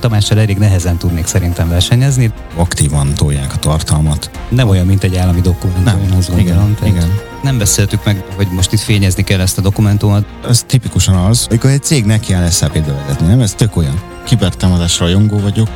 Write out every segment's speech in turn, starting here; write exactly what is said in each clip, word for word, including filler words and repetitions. Tamással elég nehezen tudnék szerintem versenyezni. Aktívan tolják a tartalmat. Nem olyan, mint egy állami dokumentum. Nem, azt gondolom, igen, igen. Nem beszéltük meg, hogy most itt fényezni kell ezt a dokumentumot. Ez tipikusan az, amikor egy cég neki áll es á pét bevezetni, nem? Ez tök olyan. Kibertámadásra rajongó vagyok.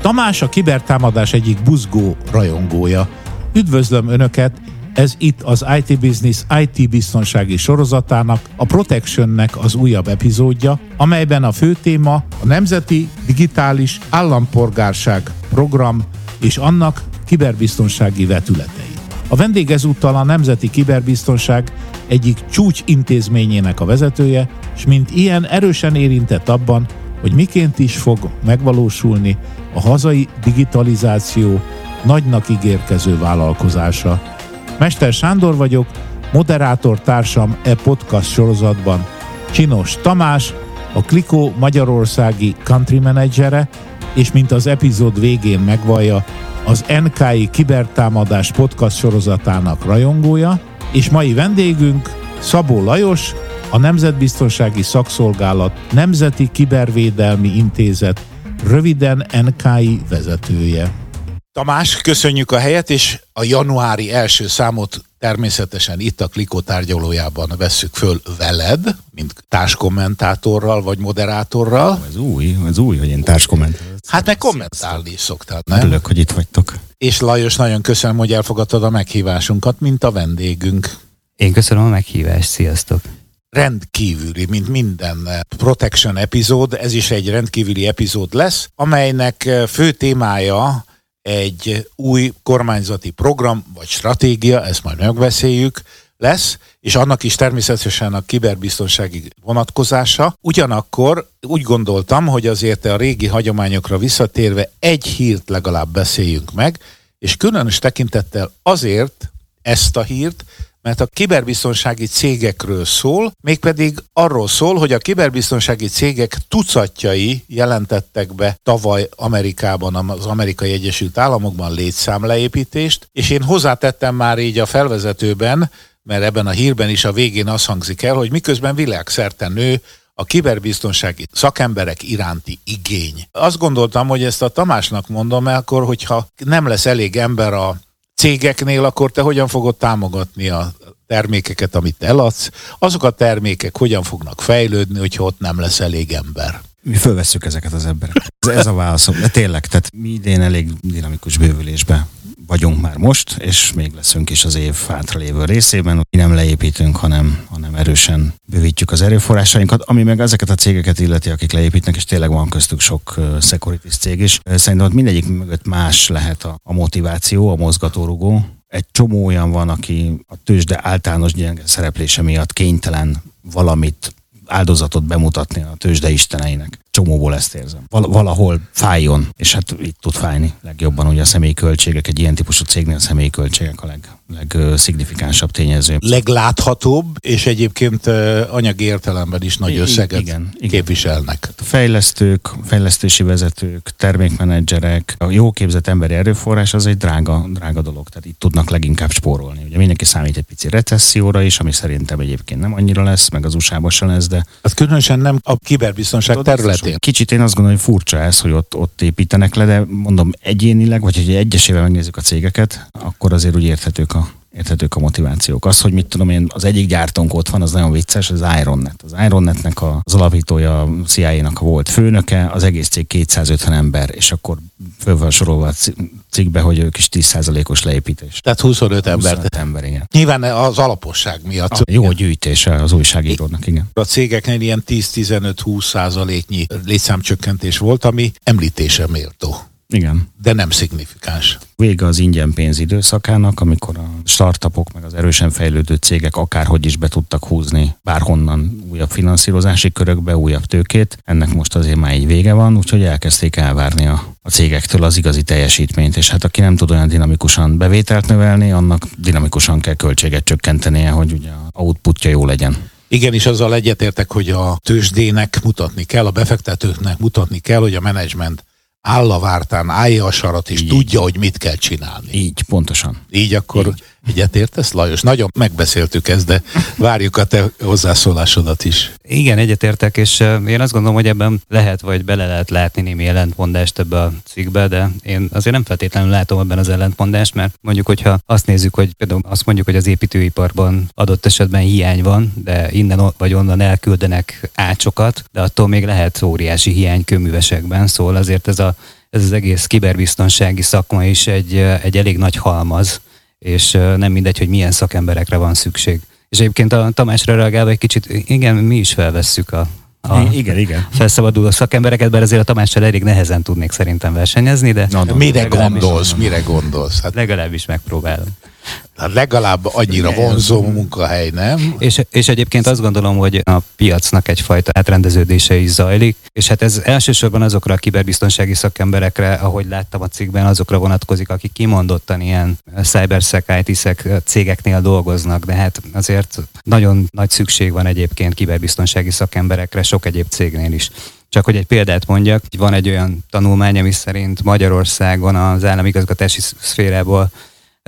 Tamás a kibertámadás egyik buzgó rajongója. Üdvözlöm Önöket! Ez itt az i té Business i té biztonsági sorozatának, a PROtACTIONnek az újabb epizódja, amelyben a fő téma a Nemzeti Digitális Állampolgárság Program és annak kiberbiztonsági vetületei. A vendég ezúttal a Nemzeti Kiberbiztonság egyik csúcsintézményének a vezetője, és mint ilyen erősen érintett abban, hogy miként is fog megvalósulni a hazai digitalizáció nagynak ígérkező vállalkozása. Mester Sándor vagyok, moderátor társam e podcast sorozatban Csinos Tamás, a Kliko magyarországi country managere, és mint az epizód végén megvallja, az en ká i kibertámadás podcast sorozatának rajongója, és mai vendégünk Szabó Lajos, a Nemzetbiztonsági Szakszolgálat Nemzeti Kibervédelmi Intézet, röviden en ká i vezetője. Tamás, köszönjük a helyet, és a januári első számot természetesen itt a Kliko tárgyalójában vesszük föl veled, mint társkommentátorral vagy moderátorral. Ez új, ez új, hogy én társkommentátor. Hát meg kommentálni is szoktál, nem? Örülök, hogy itt vagytok. És Lajos, nagyon köszönöm, hogy elfogadtad a meghívásunkat, mint a vendégünk. Én köszönöm a meghívást, sziasztok! Rendkívüli, mint minden PROtACTION epizód, ez is egy rendkívüli epizód lesz, amelynek fő témája egy új kormányzati program vagy stratégia, ezt majd megbeszéljük, lesz, és annak is természetesen a kiberbiztonsági vonatkozása. Ugyanakkor úgy gondoltam, hogy azért a régi hagyományokra visszatérve egy hírt legalább beszéljünk meg, és különös tekintettel azért ezt a hírt, mert a kiberbiztonsági cégekről szól, mégpedig arról szól, hogy a kiberbiztonsági cégek tucatjai jelentettek be tavaly Amerikában, az Amerikai Egyesült Államokban létszámleépítést, és én hozzátettem már így a felvezetőben, mert ebben a hírben is a végén az hangzik el, hogy miközben világszerte nő a kiberbiztonsági szakemberek iránti igény. Azt gondoltam, hogy ezt a Tamásnak mondom, mert akkor, hogyha nem lesz elég ember a cégeknél, akkor te hogyan fogod támogatni a termékeket, amit eladsz? Azok a termékek hogyan fognak fejlődni, hogyha ott nem lesz elég ember? Mi fölvesszük ezeket az embereket. Ez, ez a válaszom. De tényleg, tehát mi idén elég dinamikus bővülésbe vagyunk már most, és még leszünk is az év hátralévő részében. Mi nem leépítünk, hanem, hanem erősen bővítjük az erőforrásainkat, ami meg ezeket a cégeket illeti, akik leépítnek, és tényleg van köztük sok uh, securities cég is. Szerintem ott mindegyik mögött más lehet a, a motiváció, a mozgatórugó. Egy csomó olyan van, aki a tőzsde általános gyenge szereplése miatt kénytelen valamit, áldozatot bemutatni a tőzsde isteneinek. Csomóból ezt érzem. Val- valahol fájjon, és hát itt tud fájni legjobban, ugye a személyi költségek, egy ilyen típusú cégnél a személyi költségek a leg, legszignifikánsabb tényező. Legláthatóbb, és egyébként anyagi értelemben is nagy összeget igen, igen. képviselnek. A fejlesztők, fejlesztési vezetők, termékmenedzserek, a jó képzett emberi erőforrás az egy drága, drága dolog, tehát itt tudnak leginkább spórolni. Ugye mindenki számít egy pici recesszióra is, ami szerintem egyébként nem annyira lesz, meg az u es á-ban sem lesz, de... Az különösen nem a kiberbiztonság terület. Kicsit én azt gondolom, hogy furcsa ez, hogy ott, ott építenek le, de mondom egyénileg, vagy hogy egyesével megnézzük a cégeket, akkor azért úgy érthetők a, érthetők a motivációk. Az, hogy mit tudom én, az egyik gyártónk ott van, az nagyon vicces, az IronNet. Az IronNetnek az alapítója, a C I A-nak volt főnöke, az egész cég kétszázötven ember, és akkor föl van sorolva a cikkbe, hogy ők is tíz százalékos leépítés. Tehát huszonöt ember. huszonöt ember, igen. Nyilván az alaposság miatt. A jó gyűjtése az újságírónak, igen. A cégeknél ilyen tíz-tizenöt-húsz százaléknyi létszámcsökkentés volt, ami említése méltó. Igen. De nem szignifikáns. Vége az ingyen pénz időszakának, amikor a startupok meg az erősen fejlődő cégek akárhogy is be tudtak húzni bárhonnan újabb finanszírozási körökbe, újabb tőkét. Ennek most azért már így vége van, úgyhogy elkezdték elvárni a, a cégektől az igazi teljesítményt, és hát aki nem tud olyan dinamikusan bevételt növelni, annak dinamikusan kell költséget csökkentenie, hogy ugye a outputja jó legyen. Igen, és azzal egyetértek, hogy a tőzsdének mutatni kell, a befektetőknek mutatni kell, hogy a menedzsment áll a vártán, állja a sarat, és így. Tudja, hogy mit kell csinálni. Így, pontosan. Így akkor így. Egyetértesz, Lajos? Nagyon megbeszéltük ezt, de várjuk a te hozzászólásodat is. Igen, egyetértek, és én azt gondolom, hogy ebben lehet, vagy bele lehet látni némi ellentmondást ebbe a cikkbe, de én azért nem feltétlenül látom ebben az ellentmondást, mert mondjuk, hogyha azt nézzük, hogy például azt mondjuk, hogy az építőiparban adott esetben hiány van, de innen vagy onnan elküldenek ácsokat, de attól még lehet óriási hiány kőművesekben, szóval azért ez a Ez az egész kiberbiztonsági szakma is egy, egy elég nagy halmaz, és nem mindegy, hogy milyen szakemberekre van szükség. És egyébként a Tamásra reagálva egy kicsit, igen, mi is felvesszük a, a igen, igen. felszabaduló szakembereket, bár azért a Tamással elég nehezen tudnék szerintem versenyezni, de... No, no, mire gondolsz, is, mire gondolsz? Hát legalábbis megpróbálom. Hát legalább annyira vonzó munkahely, nem? És, és egyébként azt gondolom, hogy a piacnak egyfajta átrendeződése is zajlik, és hát ez elsősorban azokra a kiberbiztonsági szakemberekre, ahogy láttam a cikkben, azokra vonatkozik, akik kimondottan ilyen cybersec, i té-szek cégeknél dolgoznak, de hát azért nagyon nagy szükség van egyébként kiberbiztonsági szakemberekre sok egyéb cégnél is. Csak hogy egy példát mondjak, van egy olyan tanulmány, ami szerint Magyarországon az államigazgatási szférából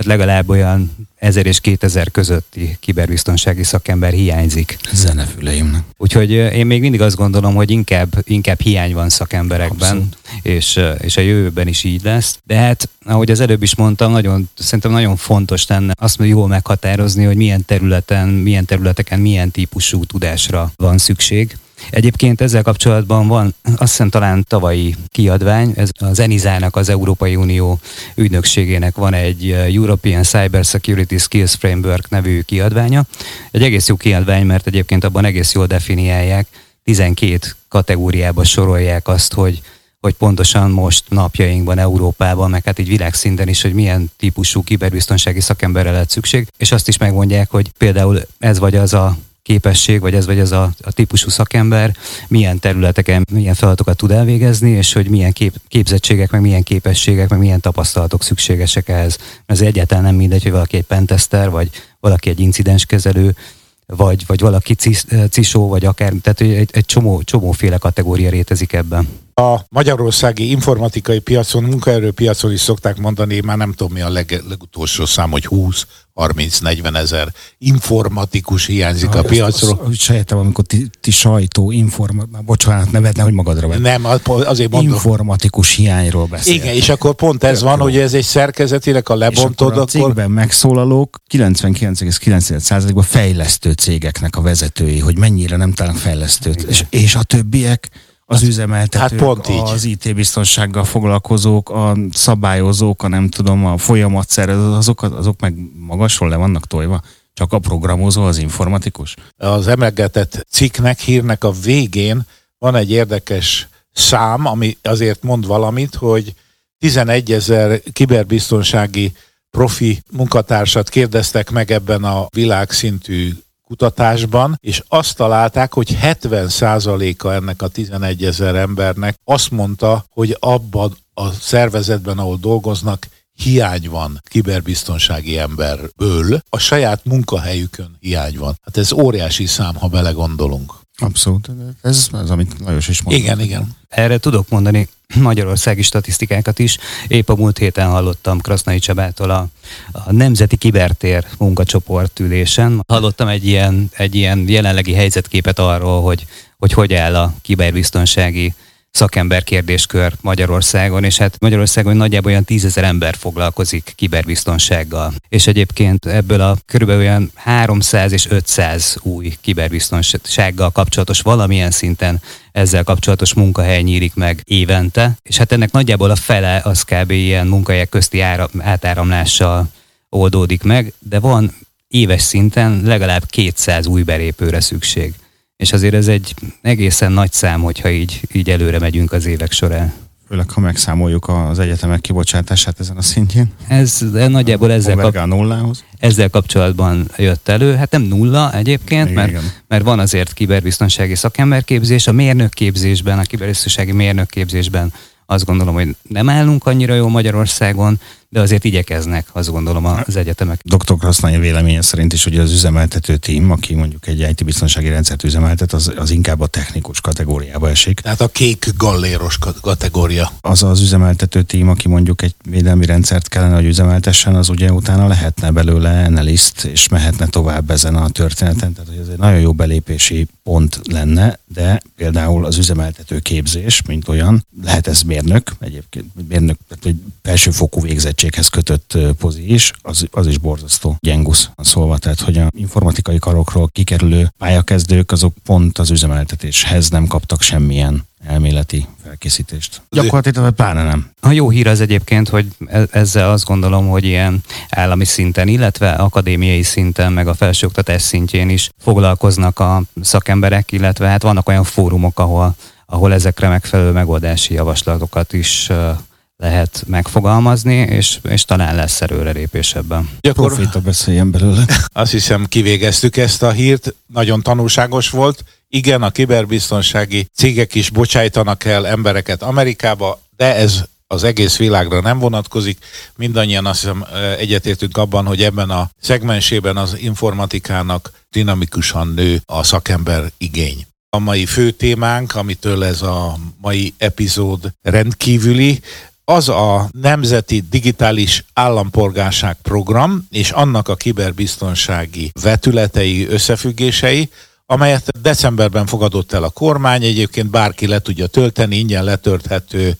legalább olyan ezer és kétezer közötti kiberbiztonsági szakember hiányzik. Zenefüleimnek. Úgyhogy én még mindig azt gondolom, hogy inkább, inkább hiány van szakemberekben, és, és a jövőben is így lesz. De hát, ahogy az előbb is mondtam, nagyon, szerintem nagyon fontos lenne azt jól meghatározni, hogy milyen területen, milyen területeken, milyen típusú tudásra van szükség. Egyébként ezzel kapcsolatban van, azt hiszem talán tavalyi kiadvány, ez az enisának, az Európai Unió ügynökségének van egy European Cyber Security Skills Framework nevű kiadványa. Egy egész jó kiadvány, mert egyébként abban egész jól definiálják, tizenkét kategóriába sorolják azt, hogy, hogy pontosan most napjainkban, Európában, meg hát így világszinten is, hogy milyen típusú kiberbiztonsági szakemberre lehet szükség, és azt is megmondják, hogy például ez vagy az a képesség, vagy ez vagy ez a, a típusú szakember, milyen területeken, milyen feladatokat tud elvégezni, és hogy milyen kép, képzettségek, meg milyen képességek, meg milyen tapasztalatok szükségesek ehhez. Ez egyáltalán nem mindegy, hogy valaki egy pentester, vagy valaki egy incidenskezelő, vagy, vagy valaki cisó, vagy akár, tehát egy, egy csomó, csomóféle kategória létezik ebben. A magyarországi informatikai piacon, munkaerőpiacon is szokták mondani, én már nem tudom mi a leg, legutolsó szám, hogy húsz, harminc, negyven ezer informatikus hiányzik a, a piacról. Úgy sejtem, amikor ti, ti sajtó, informat, bocsánat, nevetne, hogy magadra vett. Nem, azért mondom. Informatikus hiányról beszélünk. Igen, és akkor pont ez van, hogy ez egy szerkezetileg, a lebontod, akkor... a cégben akkor... megszólalók kilencvenkilenc egész kilenc százalékban fejlesztő cégeknek a vezetői, hogy mennyire nem talán fejlesztőt. És, és a többiek... az üzemeltetők, hát az í té-biztonsággal foglalkozók, a szabályozók, a nem tudom, a folyamatszervezők, azok, azok meg magasról le vannak tojva. Csak a programozó az informatikus. Az emlegetett cikknek, hírnek a végén van egy érdekes szám, ami azért mond valamit, hogy tizenegyezer kiberbiztonsági profi munkatársat kérdeztek meg ebben a világszintű kutatásban, és azt találták, hogy hetven százaléka ennek a tizenegyezer embernek azt mondta, hogy abban a szervezetben, ahol dolgoznak, hiány van kiberbiztonsági emberből, a saját munkahelyükön hiány van. Hát ez óriási szám, ha belegondolunk. Abszolút. Ez az, amit Lajos is mondta. Igen, igen. Erre tudok mondani magyarországi statisztikákat is. Épp a múlt héten hallottam Krasznai Csabától a, a Nemzeti Kibertér munkacsoport ülésen. Hallottam egy ilyen, egy ilyen jelenlegi helyzetképet arról, hogy, hogy hogy áll a kiberbiztonsági szakember kérdéskör Magyarországon, és hát Magyarországon nagyjából olyan tízezer ember foglalkozik kiberbiztonsággal. És egyébként ebből a körülbelül olyan háromszáz és ötszáz új kiberbiztonsággal kapcsolatos, valamilyen szinten ezzel kapcsolatos munkahely nyílik meg évente, és hát ennek nagyjából a fele az kb. Ilyen munkahelyek közti ára, átáramlással oldódik meg, de van éves szinten legalább kétszáz új belépőre szükség. És azért ez egy egészen nagy szám, hogyha így, így előre megyünk az évek során. Főleg, ha megszámoljuk az egyetemek kibocsátását ezen a szintjén. Ez nagyjából ezzel, kap- nullához. ezzel kapcsolatban jött elő. Hát nem nulla egyébként, igen, mert, igen. mert van azért kiberbiztonsági szakemberképzés. A mérnökképzésben, a kiberbiztonsági mérnökképzésben azt gondolom, hogy nem állunk annyira jól Magyarországon, de azért igyekeznek, azt gondolom, az egyetemek. doktor Krasznai véleménye szerint is, hogy az üzemeltető tím, aki mondjuk egy i té biztonsági rendszert üzemeltet, az, az inkább a technikus kategóriába esik. Tehát a kék galléros kategória. Az az üzemeltető tím, aki mondjuk egy védelmi rendszert kellene, hogy üzemeltessen, az ugye utána lehetne belőle analyst, és mehetne tovább ezen a történeten. Tehát ez egy nagyon jó belépési pont lenne, de például az üzemeltető képzés, mint olyan, lehet ez mérnök, egyébként mérnök, tehát egy felsőfokú végzettséghez kötött pozi is, az, az is borzasztó gyengusz. Szóval, tehát, hogy a informatikai karokról kikerülő pályakezdők, azok pont az üzemeltetéshez nem kaptak semmilyen elméleti felkészítést. Gyakorlatilag pláne nem. A jó hír az egyébként, hogy ezzel azt gondolom, hogy ilyen állami szinten, illetve akadémiai szinten, meg a felsőoktatás szintjén is foglalkoznak a szakemberek, illetve hát vannak olyan fórumok, ahol, ahol ezekre megfelelő megoldási javaslatokat is lehet megfogalmazni, és, és talán lesz előrelépés ebben. Profita beszéljen belőle. Azt hiszem, kivégeztük ezt a hírt, nagyon tanulságos volt. Igen, a kiberbiztonsági cégek is bocsájtanak el embereket Amerikába, de ez az egész világra nem vonatkozik. Mindannyian azt hiszem egyetértünk abban, hogy ebben a szegmensében az informatikának dinamikusan nő a szakember igény. A mai fő témánk, amitől ez a mai epizód rendkívüli, az a Nemzeti Digitális Állampolgárság Program és annak a kiberbiztonsági vetületei, összefüggései, amelyet decemberben fogadott el a kormány. Egyébként bárki le tudja tölteni, ingyen letölthető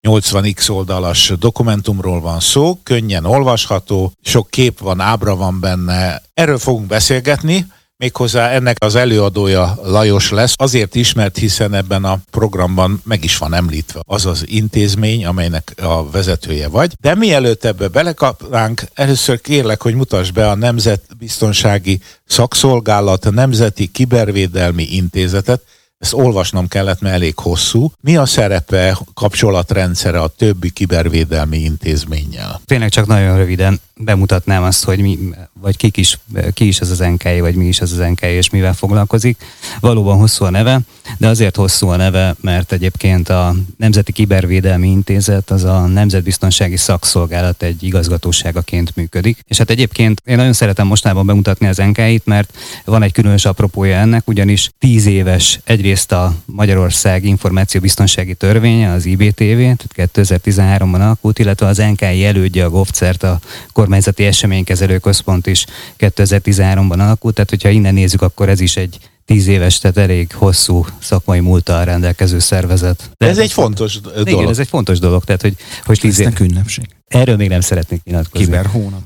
nyolcvan x oldalas dokumentumról van szó, könnyen olvasható, sok kép van, ábra van benne. Erről fogunk beszélgetni, méghozzá ennek az előadója Lajos lesz, azért ismert, hiszen ebben a programban meg is van említve az az intézmény, amelynek a vezetője vagy. De mielőtt ebbe belekapnánk, először kérlek, hogy mutasd be a Nemzetbiztonsági Szakszolgálat Nemzeti Kibervédelmi Intézetet. Ezt olvasnom kellett, mert elég hosszú. Mi a szerepe, kapcsolatrendszere a többi kibervédelmi intézménnyel? Tényleg csak nagyon röviden bemutatnám azt, hogy mi, vagy kik is, ki is ez az en ká i, vagy mi is ez az en ká i, és mivel foglalkozik. Valóban hosszú a neve, de azért hosszú a neve, mert egyébként a Nemzeti Kibervédelmi Intézet az a Nemzetbiztonsági Szakszolgálat egy igazgatóságaként működik. És hát egyébként én nagyon szeretem mostanában bemutatni az en ká i-t, mert van egy különös apropója ennek, ugyanis tíz éves egyrészt a Magyarország információbiztonsági törvénye, az i bé té vé, tehát kétezer-tizenháromban alakult, illetve az en ká i elődje, a GovCERT, a kormányzati eseménykezelő központ is kétezer-tizenháromban alakult, tehát hogyha innen nézzük, akkor ez is egy tíz éves, tehát elég hosszú szakmai múltal rendelkező szervezet. De ez egy fontos dolog. Igen, ez egy fontos dolog, tehát hogy, hogy tíz év... ünnepség. Erről még nem szeretnék nyilatkozni. Kiberhónap.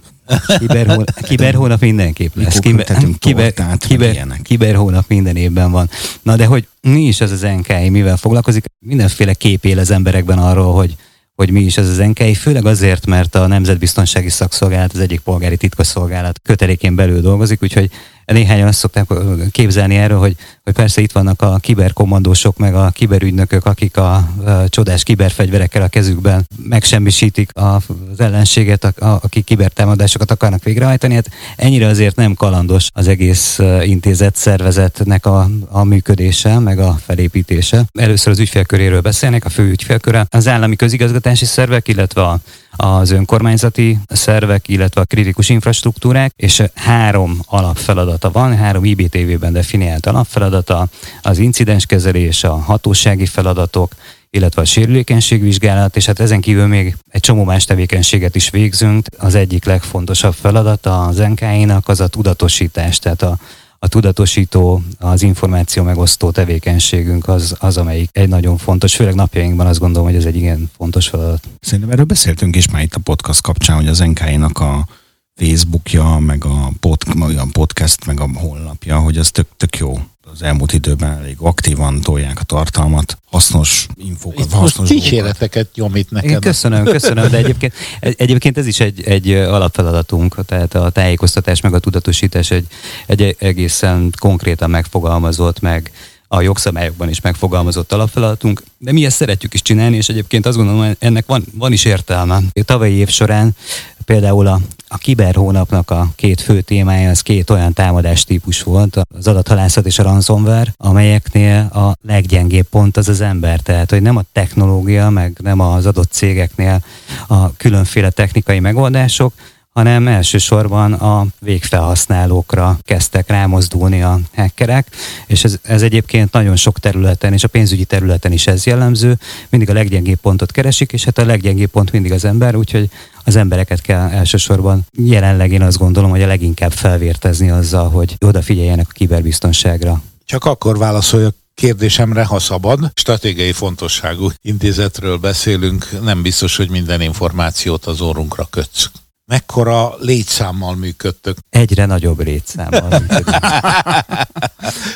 Kiberhónap kiber mindenképp lesz. Kiberhónap kiber, kiber, kiber minden évben van. Na de hogy mi is ez az en ká i, mivel foglalkozik? Mindenféle kép él az emberekben arról, hogy hogy mi is ez az en ká i, főleg azért, mert a Nemzetbiztonsági Szakszolgálat az egyik polgári titkosszolgálat kötelékén belül dolgozik, úgyhogy néhányan azt szokták képzelni erről, hogy, hogy persze itt vannak a kiberkommandósok, meg a kiberügynökök, akik a, a csodás kiberfegyverekkel a kezükben megsemmisítik a, az ellenséget, a, a, akik kibertámadásokat akarnak végrehajtani. Hát ennyire azért nem kalandos az egész intézet szervezetnek a, a működése, meg a felépítése. Először az ügyfélköréről beszélnék, a fő ügyfélköre. Az állami közigazgatási szervek, illetve a az önkormányzati szervek, illetve a kritikus infrastruktúrák, és három alapfeladata van, három i bé té vé-ben definiált alapfeladata, az incidenskezelés, a hatósági feladatok, illetve a sérülékenységvizsgálat, és hát ezen kívül még egy csomó más tevékenységet is végzünk. Az egyik legfontosabb feladata az en ká i-nak az a tudatosítás, tehát a A tudatosító, az információ megosztó tevékenységünk az, az, amelyik egy nagyon fontos, főleg napjainkban azt gondolom, hogy ez egy igen fontos feladat. Szerintem erről beszéltünk is már itt a podcast kapcsán, hogy az en ká i-nak a Facebookja, meg a podcast, meg a honlapja, hogy az tök, tök jó. Az elmúlt időben elég aktívan tolják a tartalmat, hasznos infókat, itt hasznos dolgokat. Kíséreteket nyom itt neked. Én köszönöm, köszönöm, de egyébként, egyébként ez is egy, egy alapfeladatunk, tehát a tájékoztatás meg a tudatosítás egy, egy egészen konkrétan megfogalmazott, meg a jogszabályokban is megfogalmazott alapfeladatunk, de mi ezt szeretjük is csinálni, és egyébként azt gondolom, ennek van, van is értelme. A tavalyi év során például a A kiberhónapnak a két fő témája az két olyan támadás típus volt, az adathalászat és a ransomware, amelyeknél a leggyengébb pont az az ember. Tehát, hogy nem a technológia, meg nem az adott cégeknél a különféle technikai megoldások, hanem elsősorban a végfelhasználókra kezdtek rámozdulni a hackerek, és ez, ez egyébként nagyon sok területen, és a pénzügyi területen is ez jellemző, mindig a leggyengébb pontot keresik, és hát a leggyengébb pont mindig az ember, úgyhogy az embereket kell elsősorban, jelenleg én azt gondolom, hogy a leginkább felvértezni azzal, hogy odafigyeljenek a kiberbiztonságra. Csak akkor válaszoljak kérdésemre, ha szabad. Stratégiai fontosságú intézetről beszélünk, nem biztos, hogy minden információt az orrunkra kötsz. Mekkora létszámmal működtök? Egyre nagyobb létszámmal működtök.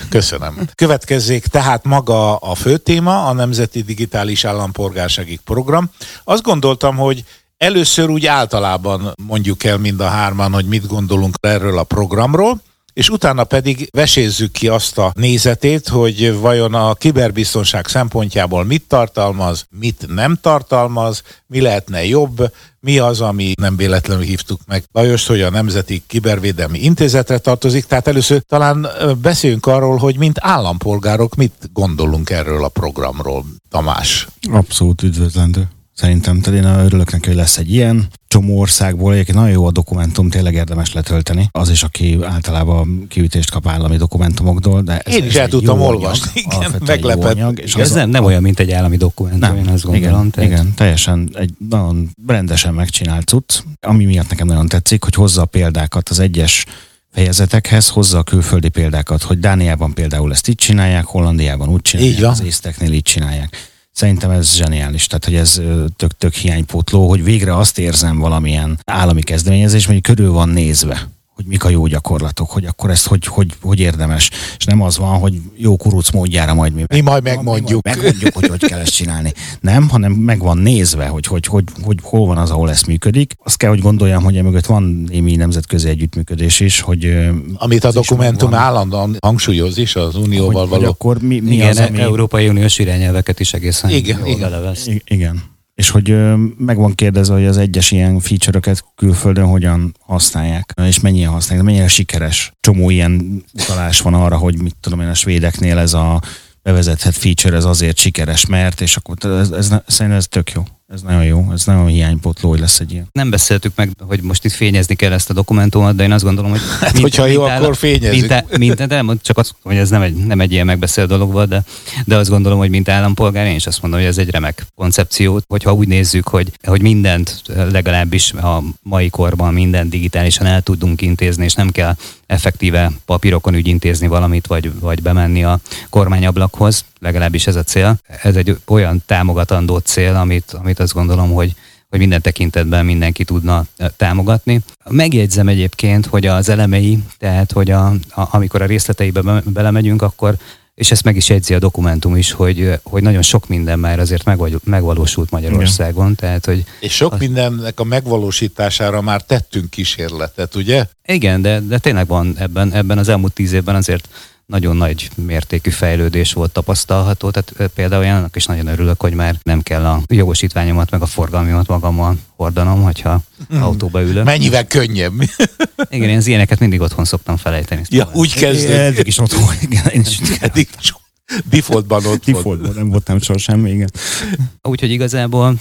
Köszönöm. Következzék tehát maga a fő téma, a Nemzeti Digitális Állampolgársági Program. Azt gondoltam, hogy először úgy általában mondjuk el mind a hárman, hogy mit gondolunk erről a programról, és utána pedig vesézzük ki azt a nézetét, hogy vajon a kiberbiztonság szempontjából mit tartalmaz, mit nem tartalmaz, mi lehetne jobb, mi az, ami nem véletlenül hívtuk meg Lajost, hogy a Nemzeti Kibervédelmi Intézetre tartozik. Tehát először talán beszéljünk arról, hogy mint állampolgárok mit gondolunk erről a programról. Tamás. Abszolút üdvözlendő. Szerintem én örülök neki, hogy lesz egy ilyen. Csomó országból egyébként nagyon jó a dokumentum, tényleg érdemes letölteni. Az is, aki általában kiütést kap állami dokumentumokból. De ez, én is el tudtam olvasni, igen, meglepett. És ez az nem, nem olyan, mint egy állami dokumentum, nem, én azt gondolom. Igen, igen, teljesen egy nagyon rendesen megcsinált cucc, ami miatt nekem nagyon tetszik, hogy hozza a példákat az egyes fejezetekhez, hozza a külföldi példákat, hogy Dániában például ezt így csinálják, Hollandiában úgy csinálják, az észteknél így csinálják. Szerintem ez zseniális, tehát hogy ez tök-tök hiánypótló, hogy végre azt érzem valamilyen állami kezdeményezés, hogy körül van nézve, hogy mik a jó gyakorlatok, hogy akkor ezt hogy, hogy, hogy érdemes, és nem az van, hogy jó kuruc módjára majd mi, mi majd megmondjuk, mi majd megmondjuk hogy hogy kell ezt csinálni. Nem, hanem meg van nézve, hogy hogy, hogy, hogy hogy hol van az, ahol ez működik. Azt kell, hogy gondoljam, hogy emögött van némi nemzetközi együttműködés is, hogy... Amit a dokumentum van, állandóan hangsúlyoz is az unióval hogy, való. Hogy akkor mi, mi igen, az, ami... Európai Uniós irányelveket is egészen igen, jól belevesz. Igen, igen. És hogy meg van kérdezve, hogy az egyes ilyen feature-öket külföldön hogyan használják, és mennyire használják, mennyire sikeres. Csomó ilyen utalás van arra, hogy mit tudom én, a svédeknél ez a bevezetett feature, ez azért sikeres, mert, és akkor ez, ez, szerintem ez tök jó. Ez nagyon jó, ez nagyon hiánypotló, hogy lesz egy ilyen. Nem beszéltük meg, hogy most itt fényezni kell ezt a dokumentumot, de én azt gondolom, hogy... Hát, mint, hogyha mint jó, áll, akkor fényezzük. Csak azt mondom, hogy ez nem egy, nem egy ilyen megbeszélt dolog volt, de, de azt gondolom, hogy mint állampolgár, én is azt mondom, hogy ez egy remek koncepció, hogyha úgy nézzük, hogy, hogy mindent legalábbis a mai korban mindent digitálisan el tudunk intézni, és nem kell effektíve papírokon ügyintézni valamit, vagy, vagy bemenni a kormányablakhoz, legalábbis ez a cél. Ez egy olyan támogatandó cél, amit, amit azt gondolom, hogy, hogy minden tekintetben mindenki tudna támogatni. Megjegyzem egyébként, hogy az elemei, tehát hogy a, a, amikor a részleteibe belemegyünk, akkor, és ezt meg is jegyzi a dokumentum is, hogy, hogy nagyon sok minden már azért megval, megvalósult Magyarországon. Tehát, hogy és sok a, mindennek a megvalósítására már tettünk kísérletet, ugye? Igen, de, de tényleg van ebben, ebben az elmúlt tíz évben azért nagyon nagy mértékű fejlődés volt tapasztalható, tehát például olyannak is nagyon örülök, hogy már nem kell a jogosítványomat, meg a forgalmimat magammal hordanom, hogyha mm. autóba ülök. Mennyivel könnyebb. Igen, én az ilyeneket mindig otthon szoktam felejteni. Ja, talán. Úgy kezdődik. Eddig is otthon. Én is eddig csak. Defaultban ott Defaultban nem voltam sosem, igen. Úgyhogy igazából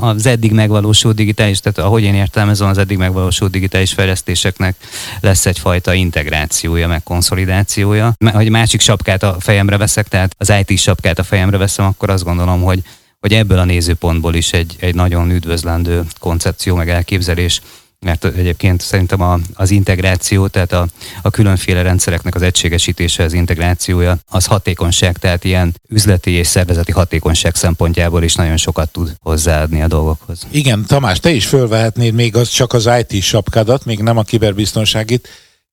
az eddig megvalósult digitális, tehát ahogy én értelmezem, az eddig megvalósult digitális fejlesztéseknek lesz egyfajta integrációja, meg konszolidációja. Hogy másik sapkát a fejemre veszek, tehát az i té sapkát a fejemre veszem, akkor azt gondolom, hogy, hogy ebből a nézőpontból is egy, egy nagyon üdvözlendő koncepció, meg elképzelés, mert egyébként szerintem a, az integráció, tehát a, a különféle rendszereknek az egységesítése, az integrációja, az hatékonyság, tehát ilyen üzleti és szervezeti hatékonyság szempontjából is nagyon sokat tud hozzáadni a dolgokhoz. Igen, Tamás, te is fölvehetnéd még az, csak az i té sapkádat, még nem a kiberbiztonságit.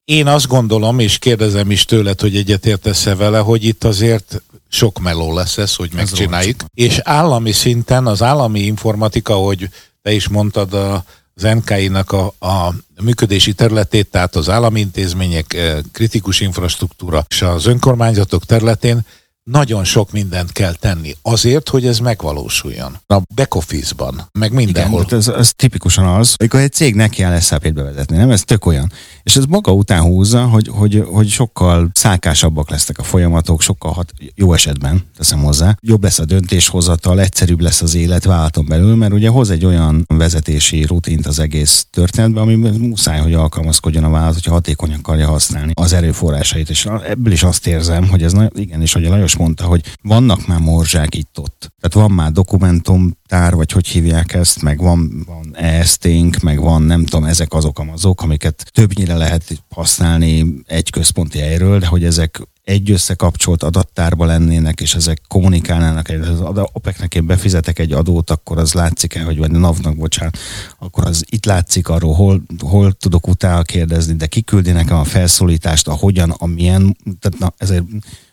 Én azt gondolom, és kérdezem is tőled, hogy egyetértesz-e vele, hogy itt azért sok meló lesz ez, hogy megcsináljuk. És állami szinten az állami informatika, hogy te is mondtad, a az en ká i-nak a, a működési területét, tehát az állami intézmények, kritikus infrastruktúra és az önkormányzatok területén nagyon sok mindent kell tenni azért, hogy ez megvalósuljon. A back office-ban, meg mindenhol. Igen, ez, ez tipikusan az, amikor egy cég neki áll es á pé-t bevezetni, nem? Ez tök olyan. És ez maga után húzza, hogy, hogy, hogy sokkal szákásabbak lesznek a folyamatok, sokkal hat, jó esetben, teszem hozzá, jobb lesz a döntéshozatal, egyszerűbb lesz az élet vállalaton belül, mert ugye hoz egy olyan vezetési rutint az egész történetben, ami muszáj, hogy alkalmazkodjon a vállalat, hogyha hatékonyan akarja használni az erőforrásait. És ebből is azt érzem, hogy ez nagyon, igenis, hogy a Lajos mondta, hogy vannak már morzsák itt-ott. Tehát van már dokumentumtár, vagy hogy hívják ezt, meg van, van e es té-nk, meg van nem tudom, ezek azok amazok, amiket többnyire lehet használni egy központi helyről, de hogy ezek egy összekapcsolt adattárba lennének, és ezek kommunikálnának, az o pé e cé-nek én befizetek egy adót, akkor az látszik el, hogy vagy NAV-nak, bocsánat, akkor az itt látszik arról, hol, hol tudok utána kérdezni, de kiküldi nekem a felszólítást, a hogyan, a milyen, tehát na, ezért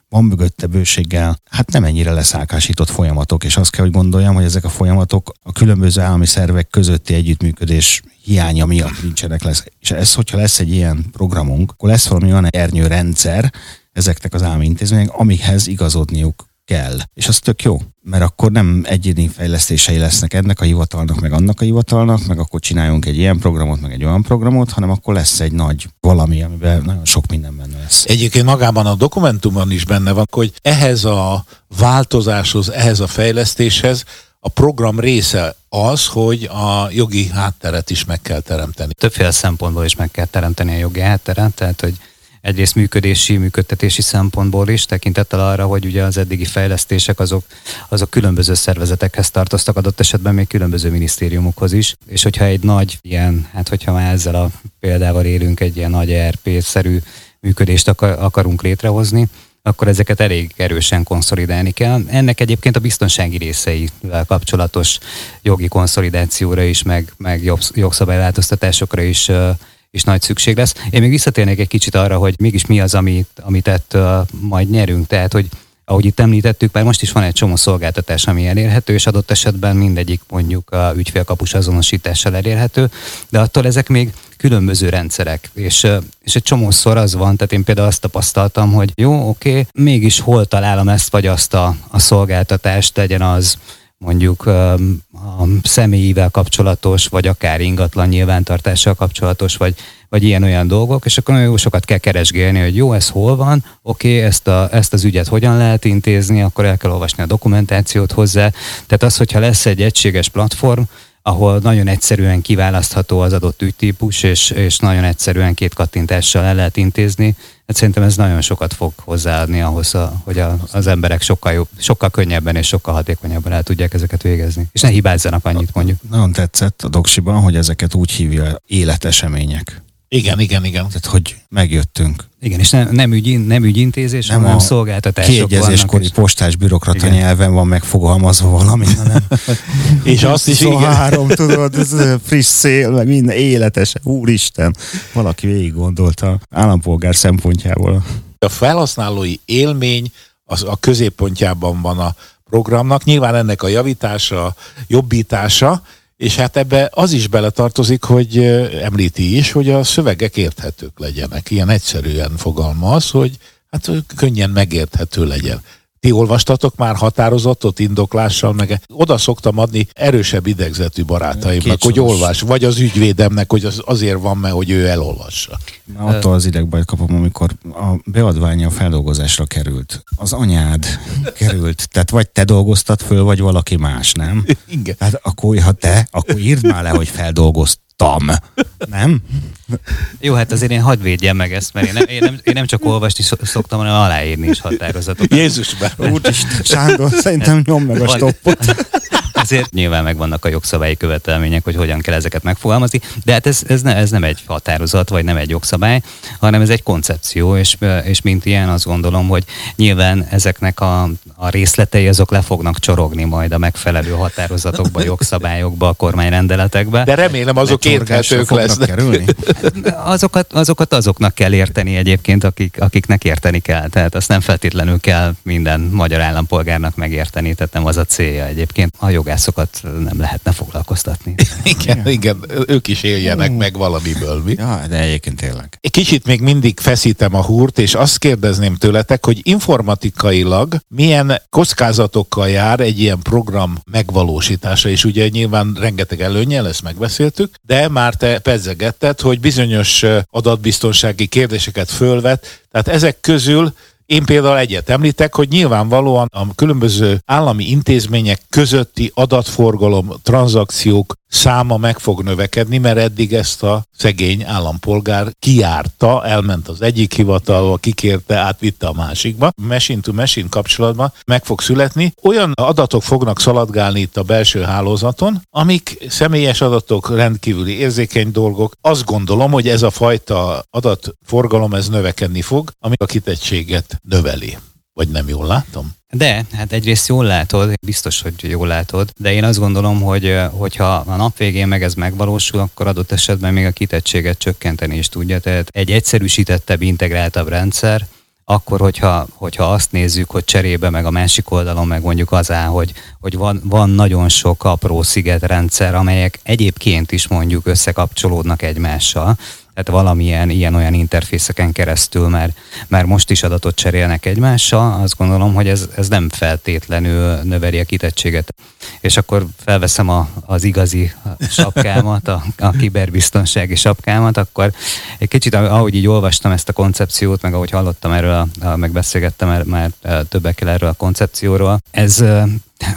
van mögötte bőséggel, hát nem ennyire leszákásított folyamatok, és azt kell, hogy gondoljam, hogy ezek a folyamatok a különböző állami szervek közötti együttműködés hiánya miatt nincsenek lesz. És ez, hogyha lesz egy ilyen programunk, akkor lesz valami olyan ernyőrendszer ezeknek az állami intézmények, amikhez igazodniuk kell. És az tök jó, mert akkor nem egyéni fejlesztései lesznek ennek a hivatalnak, meg annak a hivatalnak, meg akkor csináljunk egy ilyen programot, meg egy olyan programot, hanem akkor lesz egy nagy valami, amiben nagyon sok minden benne lesz. Egyébként magában a dokumentumban is benne van, hogy ehhez a változáshoz, ehhez a fejlesztéshez a program része az, hogy a jogi hátteret is meg kell teremteni. Többféle szempontból is meg kell teremteni a jogi hátteret, tehát hogy egyrészt működési, működtetési szempontból is, tekintettel arra, hogy ugye az eddigi fejlesztések azok, azok különböző szervezetekhez tartoztak, adott esetben még különböző minisztériumokhoz is, és hogyha egy nagy ilyen, hát hogyha már ezzel a példával élünk, egy ilyen nagy E R P-szerű működést akarunk létrehozni, akkor ezeket elég erősen konszolidálni kell. Ennek egyébként a biztonsági részeivel kapcsolatos jogi konszolidációra is, meg, meg jogszabályváltoztatásokra is és nagy szükség lesz. Én még visszatérnék egy kicsit arra, hogy mégis mi az, amit, amit ettől uh, majd nyerünk. Tehát, hogy ahogy itt említettük, már most is van egy csomó szolgáltatás, ami elérhető, és adott esetben mindegyik mondjuk a ügyfélkapus azonosítással elérhető, de attól ezek még különböző rendszerek, és, és egy csomószor az van, tehát én például azt tapasztaltam, hogy jó, oké, okay, mégis hol találom ezt vagy azt a, a szolgáltatást, legyen az mondjuk a személyével kapcsolatos, vagy akár ingatlan nyilvántartással kapcsolatos, vagy, vagy ilyen-olyan dolgok, és akkor nagyon sokat kell keresgélni, hogy jó, ez hol van, oké, okay, ezt, ezt az ügyet hogyan lehet intézni, akkor el kell olvasni a dokumentációt hozzá. Tehát az, hogyha lesz egy egységes platform, ahol nagyon egyszerűen kiválasztható az adott ügytípus, és, és nagyon egyszerűen két kattintással el lehet intézni, hát szerintem ez nagyon sokat fog hozzáadni ahhoz, a, hogy a, az emberek sokkal jobb, sokkal könnyebben és sokkal hatékonyabban el tudják ezeket végezni. És ne hibázzanak annyit, mondjuk. Nagyon tetszett a doksiban, hogy ezeket úgy hívja életesemények. Igen, igen, igen. Tehát, hogy megjöttünk. Igen, és nem, nem, ügy, nem ügyintézés, nem hanem szolgáltatások vannak. Kiegyezéskori postás bürokrata nyelven van megfogalmazva valami, hanem... és azt is, igen. Három, tudod, friss szél, meg minden életes. Úristen, valaki végig gondolta állampolgár szempontjából. A felhasználói élmény az a középpontjában van a programnak. Nyilván ennek a javítása, jobbítása, és hát ebbe az is beletartozik, hogy említi is, hogy a szövegek érthetők legyenek. Ilyen egyszerűen fogalmaz, hogy hát könnyen megérthető legyen. Ti olvastatok már határozatot, indoklással, meg oda szoktam adni erősebb idegzetű barátaimnak, Kétsoros. Hogy olvas, vagy az ügyvédemnek, hogy az azért van, mert hogy ő elolvassa. Na, attól az idegbajt kapom, amikor a beadványa a feldolgozásra került. Az anyád került. Tehát vagy te dolgoztat föl, vagy valaki más, nem? Igen. Tehát akkor, ha te, akkor írd már le, hogy feldolgozt. Tam. Nem? Jó, hát azért én hadd védjem meg ezt, mert én nem, én nem, én nem csak olvasni szoktam, hanem aláírni is határozatokat. Jézus bár, úristen, Sándor, szerintem nyomd meg a stoppot. Azért nyilván megvannak a jogszabályi követelmények, hogy hogyan kell ezeket megfogalmazni, de hát ez, ez, ne, ez nem egy határozat, vagy nem egy jogszabály, hanem ez egy koncepció, és, és mint ilyen azt gondolom, hogy nyilván ezeknek a, a részletei azok le fognak csorogni majd a megfelelő határozatokba, jogszabályokba, a kormányrendeletekbe. De remélem azok érthetők lesznek. Azokat, azokat azoknak kell érteni egyébként, akik, akiknek érteni kell, tehát azt nem feltétlenül kell minden magyar állampolgárnak megérteni, tehát nem az a célja egyébként a jogát jogászokat nem lehetne foglalkoztatni. Igen, igen, igen, ők is éljenek mm. meg valamiből. Mi? Ja, de egyébként tényleg. Kicsit még mindig feszítem a húrt, és azt kérdezném tőletek, hogy informatikailag milyen kockázatokkal jár egy ilyen program megvalósítása, és ugye nyilván rengeteg előnnyel, ezt megbeszéltük, de már te pedzegetted, hogy bizonyos adatbiztonsági kérdéseket fölvet, tehát ezek közül én például egyet említek, hogy nyilvánvalóan a különböző állami intézmények közötti adatforgalom, tranzakciók száma meg fog növekedni, mert eddig ezt a szegény állampolgár kijárta, elment az egyik hivatalba, kikérte, átvitte a másikba. Machine to machine kapcsolatban meg fog születni. Olyan adatok fognak szaladgálni itt a belső hálózaton, amik személyes adatok, rendkívüli érzékeny dolgok. Azt gondolom, hogy ez a fajta adatforgalom, ez növekedni fog, ami a kitettséget növeli. Vagy nem jól látom? De, hát egyrészt jól látod, biztos, hogy jól látod, de én azt gondolom, hogy hogyha a nap végén meg ez megvalósul, akkor adott esetben még a kitettséget csökkenteni is tudja. Tehát egy egyszerűsítettebb, integráltabb rendszer, akkor, hogyha, hogyha azt nézzük, hogy cserébe meg a másik oldalon meg mondjuk az áll, hogy, hogy van, van nagyon sok apró szigetrendszer, amelyek egyébként is mondjuk összekapcsolódnak egymással, tehát valamilyen ilyen-olyan interfészeken keresztül már, már most is adatot cserélnek egymással, azt gondolom, hogy ez, ez nem feltétlenül növeli a kitettséget. És akkor felveszem a, az igazi sapkámat, a, a kiberbiztonsági sapkámat, akkor egy kicsit, ahogy így olvastam ezt a koncepciót, meg ahogy hallottam erről, meg beszélgettem már, már többekkel erről a koncepcióról, ez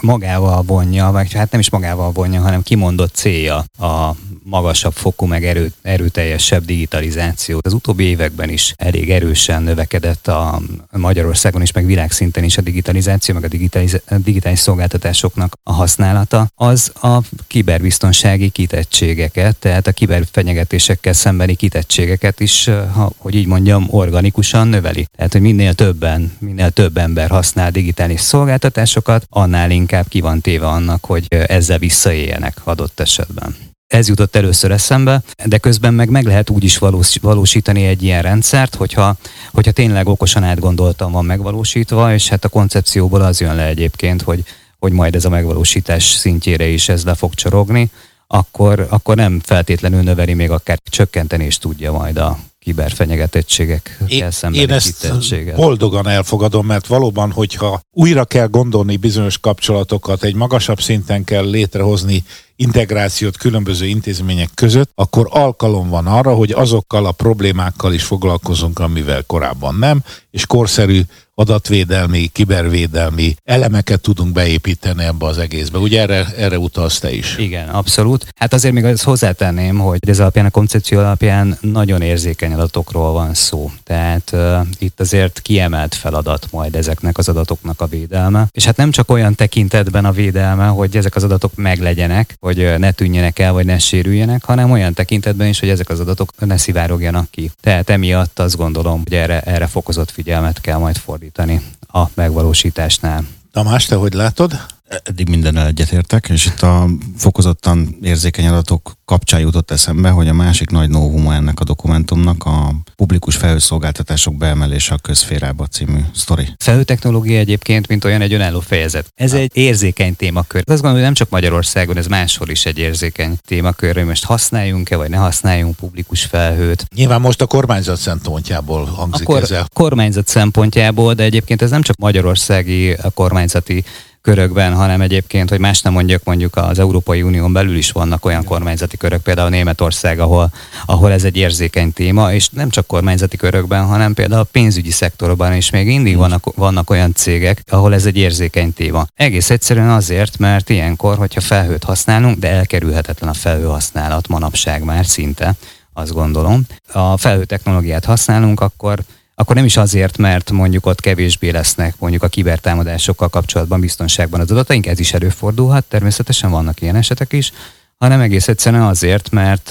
magával vonja, vagy hát nem is magával vonja, hanem kimondott célja a magasabb fokú, meg erő, erőteljesebb digitalizáció. Az utóbbi években is elég erősen növekedett a Magyarországon is, meg világszinten is a digitalizáció, meg a digitaliz- digitális szolgáltatásoknak a használata. Az a kiberbiztonsági kitettségeket, tehát a kiberfenyegetésekkel szembeni kitettségeket is, ha, hogy így mondjam, organikusan növeli. Tehát, hogy minél többen, minél több ember használ digitális szolgáltatásokat, annál inkább ki van téve annak, hogy ezzel visszaéljenek adott esetben. Ez jutott először eszembe, de közben meg meg lehet úgy is valósítani egy ilyen rendszert, hogyha, hogyha tényleg okosan átgondoltan van megvalósítva, és hát a koncepcióból az jön le egyébként, hogy, hogy majd ez a megvalósítás szintjére is ez le fog csorogni, akkor, akkor nem feltétlenül növeli, még akár csökkenteni is tudja majd a kiberfenyegetettségekkel szembeni kitettséget. Én ezt boldogan elfogadom, mert valóban, hogyha újra kell gondolni bizonyos kapcsolatokat, egy magasabb szinten kell létrehozni integrációt különböző intézmények között, akkor alkalom van arra, hogy azokkal a problémákkal is foglalkozunk, amivel korábban nem, és korszerű adatvédelmi, kibervédelmi elemeket tudunk beépíteni ebbe az egészbe. Ugye erre, erre utalsz te is? Igen, abszolút. Hát azért még azt hozzátenném, hogy ez alapján, a koncepció alapján nagyon érzékeny adatokról van szó. Tehát uh, itt azért kiemelt feladat majd ezeknek az adatoknak a védelme. És hát nem csak olyan tekintetben a védelme, hogy ezek az adatok meglegyenek, hogy ne tűnjenek el, vagy ne sérüljenek, hanem olyan tekintetben is, hogy ezek az adatok ne szivárogjanak ki. Tehát emiatt azt gondolom, hogy erre, erre fokozott figyelmet kell majd fordítani a megvalósításnál. Tamás, te hogy látod? Eddig mindennel egyetértek, és itt a fokozottan érzékeny adatok kapcsán jutott eszembe, hogy a másik nagy novuma ennek a dokumentumnak a publikus felhőszolgáltatások beemelése a közférába című sztori. Felhőtechnológia egyébként, mint olyan, egy önálló fejezet. Ez egy érzékeny témakör. Azt gondolom, hogy nem csak Magyarországon, ez máshol is egy érzékeny témakör, hogy most használjunk-e, vagy ne használjunk publikus felhőt. Nyilván most a kormányzat szempontjából hangzik a kor- ezzel. A kormányzat szempontjából, de egyébként ez nem csak magyarországi kormányzati körökben, hanem egyébként, hogy más nem mondjuk, mondjuk az Európai Unión belül is vannak olyan kormányzati körök, például Németország, ahol, ahol ez egy érzékeny téma, és nem csak kormányzati körökben, hanem például a pénzügyi szektorban is még mindig vannak, vannak olyan cégek, ahol ez egy érzékeny téma. Egész egyszerűen azért, mert ilyenkor, hogyha felhőt használunk, de elkerülhetetlen a felhőhasználat manapság már szinte, azt gondolom. A felhőtechnológiát használunk, akkor akkor nem is azért, mert mondjuk ott kevésbé lesznek mondjuk a kibertámadásokkal kapcsolatban biztonságban az adataink, ez is előfordulhat, természetesen vannak ilyen esetek is, hanem egész egyszerűen azért, mert,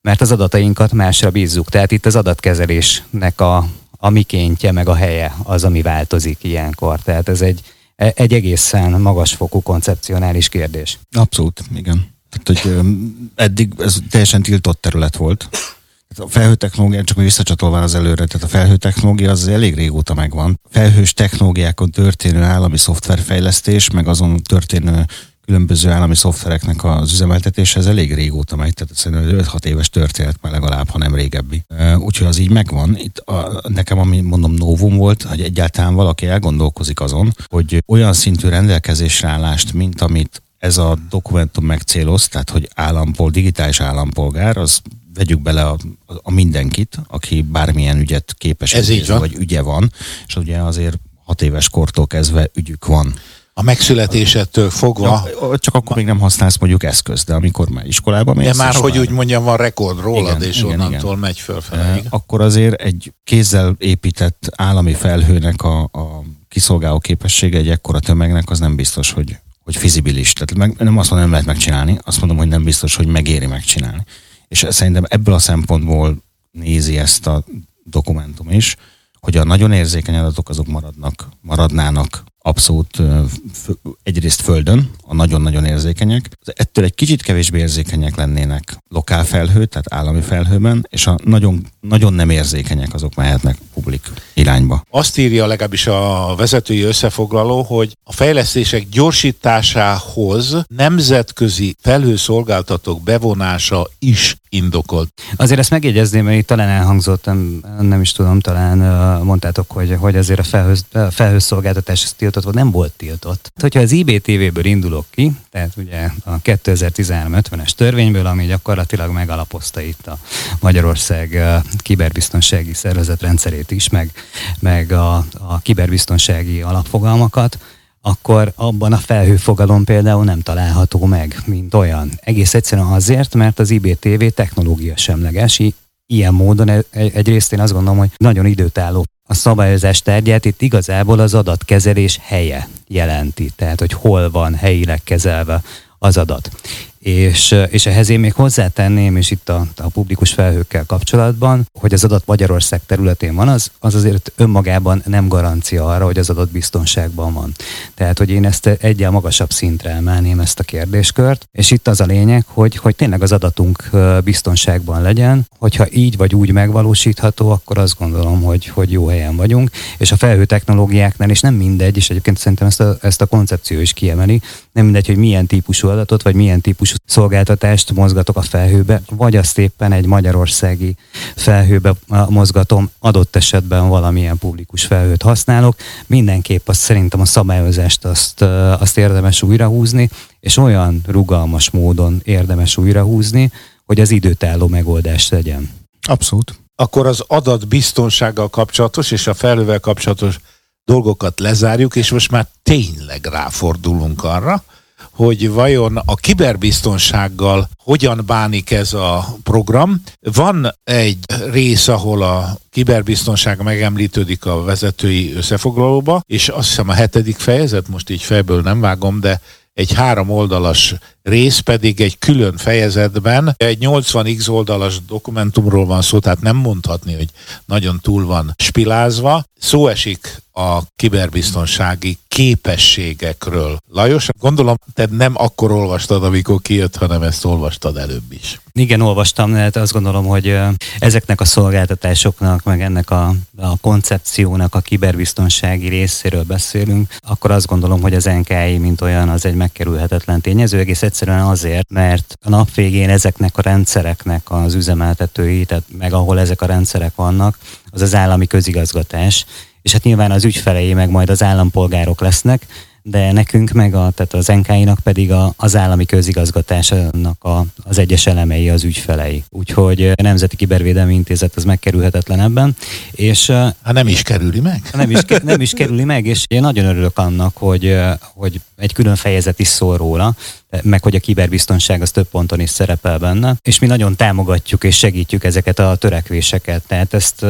mert az adatainkat másra bízzuk. Tehát itt az adatkezelésnek a, a mikéntje, meg a helye az, ami változik ilyenkor. Tehát ez egy, egy egészen magasfokú koncepcionális kérdés. Abszolút, igen. Tehát, hogy eddig ez teljesen tiltott terület volt. A felhőtechnológia, csak mi visszacsatolván az előre, tehát a felhőtechnológia az elég régóta megvan. Felhős technológiákon történő állami szoftverfejlesztés, meg azon történő különböző állami szoftvereknek az üzemeltetése, ez elég régóta megy, tehát szerintem öt-hat éves történet már legalább, ha nem régebbi. Úgyhogy az így megvan. Itt a, nekem, ami mondom, novum volt, hogy egyáltalán valaki elgondolkozik azon, hogy olyan szintű rendelkezésre állást, mint amit ez a dokumentum megcéloz, tehát hogy állampol, digitális állampolgár, az vegyük bele a, a mindenkit, aki bármilyen ügyet képes, érni, vagy ügye van, és ugye azért hat éves kortól kezdve ügyük van. A megszületésettől fogva... Ja, csak akkor még nem használsz mondjuk eszközt, de amikor már iskolában mész... De már, hogy úgy mondjam, van rekord rólad, igen, és igen, onnantól igen. megy fölfelé. Akkor azért egy kézzel épített állami felhőnek a, a kiszolgáló képessége egy ekkora tömegnek, az nem biztos, hogy, hogy fizibilis. Tehát meg, nem azt mondom, nem lehet megcsinálni, azt mondom, hogy nem biztos, hogy megéri megcsinálni. És szerintem ebből a szempontból nézi ezt a dokumentum is, hogy a nagyon érzékeny adatok azok maradnak, maradnának abszolút egyrészt földön, a nagyon-nagyon érzékenyek. Ettől egy kicsit kevésbé érzékenyek lennének lokál felhő, tehát állami felhőben, és a nagyon, nagyon nem érzékenyek azok mehetnek publik irányba. Azt írja legalábbis a vezetői összefoglaló, hogy a fejlesztések gyorsításához nemzetközi felhőszolgáltatók bevonása is indokolt. Azért ezt megjegyezném, mert itt talán elhangzott, nem, nem is tudom, talán mondtátok, hogy, hogy azért a, felhőz, a felhőszolgáltatás tiltott volt, nem volt tiltott. Hogyha az I B T V-ből indulok ki, tehát ugye a kétezer-tizenhárom ötvenes törvényből, ami gyakorlatilag megalapozta itt a Magyarország kiberbiztonsági szervezetrendszerét is, meg, meg a, a kiberbiztonsági alapfogalmakat, akkor abban a felhőfogalom például nem található meg, mint olyan. Egész egyszerűen azért, mert az I B T V technológia semleges, ilyen módon egyrészt én azt gondolom, hogy nagyon időtálló a szabályozás tárgyát, itt igazából az adatkezelés helye jelenti, tehát hogy hol van helyileg kezelve az adat. És, és ehhez én még hozzátenném, és itt a, a publikus felhőkkel kapcsolatban, hogy az adat Magyarország területén van, az, az azért önmagában nem garancia arra, hogy az adat biztonságban van. Tehát, hogy én ezt egyel magasabb szintre emelném ezt a kérdéskört, és itt az a lényeg, hogy, hogy tényleg az adatunk biztonságban legyen, hogyha így vagy úgy megvalósítható, akkor azt gondolom, hogy, hogy jó helyen vagyunk, és a felhő technológiáknál, és nem mindegy, és egyébként szerintem ezt a, ezt a koncepció is kiemeli, nem mindegy, hogy milyen típusú adatot, vagy milyen típusú szolgáltatást mozgatok a felhőbe, vagy azt éppen egy magyarországi felhőbe mozgatom, adott esetben valamilyen publikus felhőt használok. Mindenképp azt szerintem a szabályozást azt, azt érdemes újrahúzni, és olyan rugalmas módon érdemes újrahúzni, hogy az időtálló megoldást legyen. Abszolút. Akkor az adatbiztonsággal kapcsolatos és a felhővel kapcsolatos dolgokat lezárjuk, és most már tényleg ráfordulunk arra, hogy vajon a kiberbiztonsággal hogyan bánik ez a program. Van egy rész, ahol a kiberbiztonság megemlítődik a vezetői összefoglalóba, és azt hiszem a hetedik fejezet, most így fejből nem vágom, de egy három oldalas rész pedig egy külön fejezetben, egy nyolcvan x oldalas dokumentumról van szó, tehát nem mondhatni, hogy nagyon túl van spilázva. Szó esik a kiberbiztonsági képességekről. Lajos, gondolom, te nem akkor olvastad, amikor kijött, hanem ezt olvastad előbb is. Igen, olvastam, mert azt gondolom, hogy ezeknek a szolgáltatásoknak, meg ennek a, a koncepciónak a kiberbiztonsági részéről beszélünk, akkor azt gondolom, hogy az N K I, mint olyan, az egy megkerülhetetlen tényező, egész egyszerűen azért, mert a nap végén ezeknek a rendszereknek az üzemeltetői, tehát meg ahol ezek a rendszerek vannak, az az állami közigazgatás, és hát nyilván az ügyfelei meg majd az állampolgárok lesznek, de nekünk meg, a, tehát az N K I-nak pedig a, az állami közigazgatásnak a, az egyes elemei az ügyfelei. Úgyhogy a Nemzeti Kibervédelmi Intézet az megkerülhetetlen ebben. És, ha nem is kerüli meg. Nem is, nem is kerüli meg, és én nagyon örülök annak, hogy, hogy egy külön fejezet is szól róla, meg hogy a kiberbiztonság az több ponton is szerepel benne, és mi nagyon támogatjuk és segítjük ezeket a törekvéseket. Tehát ezt,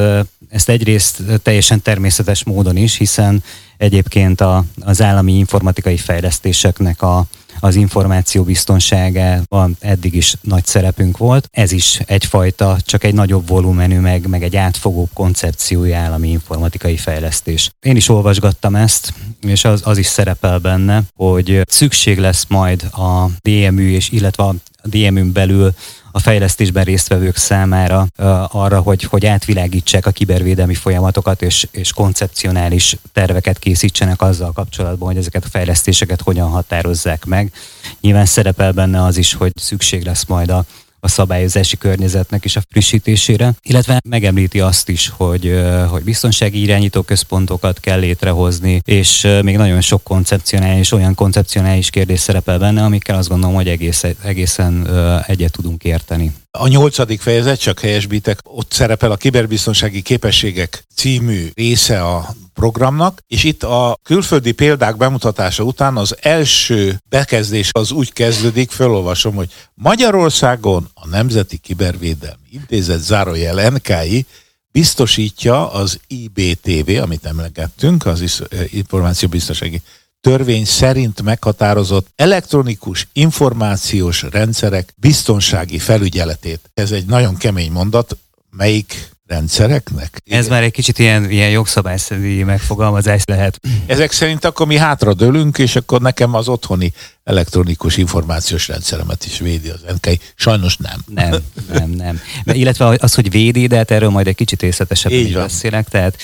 ezt egyrészt teljesen természetes módon is, hiszen egyébként a, az állami informatikai fejlesztéseknek a, az információ biztonságában eddig is nagy szerepünk volt. Ez is egyfajta, csak egy nagyobb volumenű, meg, meg egy átfogóbb koncepciói állami informatikai fejlesztés. Én is olvasgattam ezt, és az, az is szerepel benne, hogy szükség lesz majd a D M Ü, és illetve a D M Ün belül a fejlesztésben résztvevők számára arra, hogy, hogy átvilágítsák a kibervédelmi folyamatokat, és, és koncepcionális terveket készítsenek azzal kapcsolatban, hogy ezeket a fejlesztéseket hogyan határozzák meg. Nyilván szerepel benne az is, hogy szükség lesz majd a a szabályozási környezetnek is a frissítésére, illetve megemlíti azt is, hogy, hogy biztonsági irányító központokat kell létrehozni, és még nagyon sok koncepcionális, olyan koncepcionális kérdés szerepel benne, amikkel azt gondolom, hogy egész, egészen egyet tudunk érteni. A nyolcadik fejezet, csak helyesbítek, ott szerepel a kiberbiztonsági képességek című része a programnak, és itt a külföldi példák bemutatása után az első bekezdés az úgy kezdődik, felolvasom, hogy Magyarországon a Nemzeti Kibervédelmi Intézet zárójel en ká i biztosítja az i bé té vé, amit emlegettünk, az információbiztonsági törvény szerint meghatározott elektronikus információs rendszerek biztonsági felügyeletét. Ez egy nagyon kemény mondat, melyik rendszereknek? Ez már egy kicsit ilyen, ilyen jogszabályszerű megfogalmazás lehet. Ezek szerint akkor mi hátradőlünk, és akkor nekem az otthoni elektronikus információs rendszeremet is védi az en ká i. Sajnos nem. Nem, nem, nem. Illetve az, hogy védi, de hát erről majd egy kicsit részletesebben is beszélek. Tehát,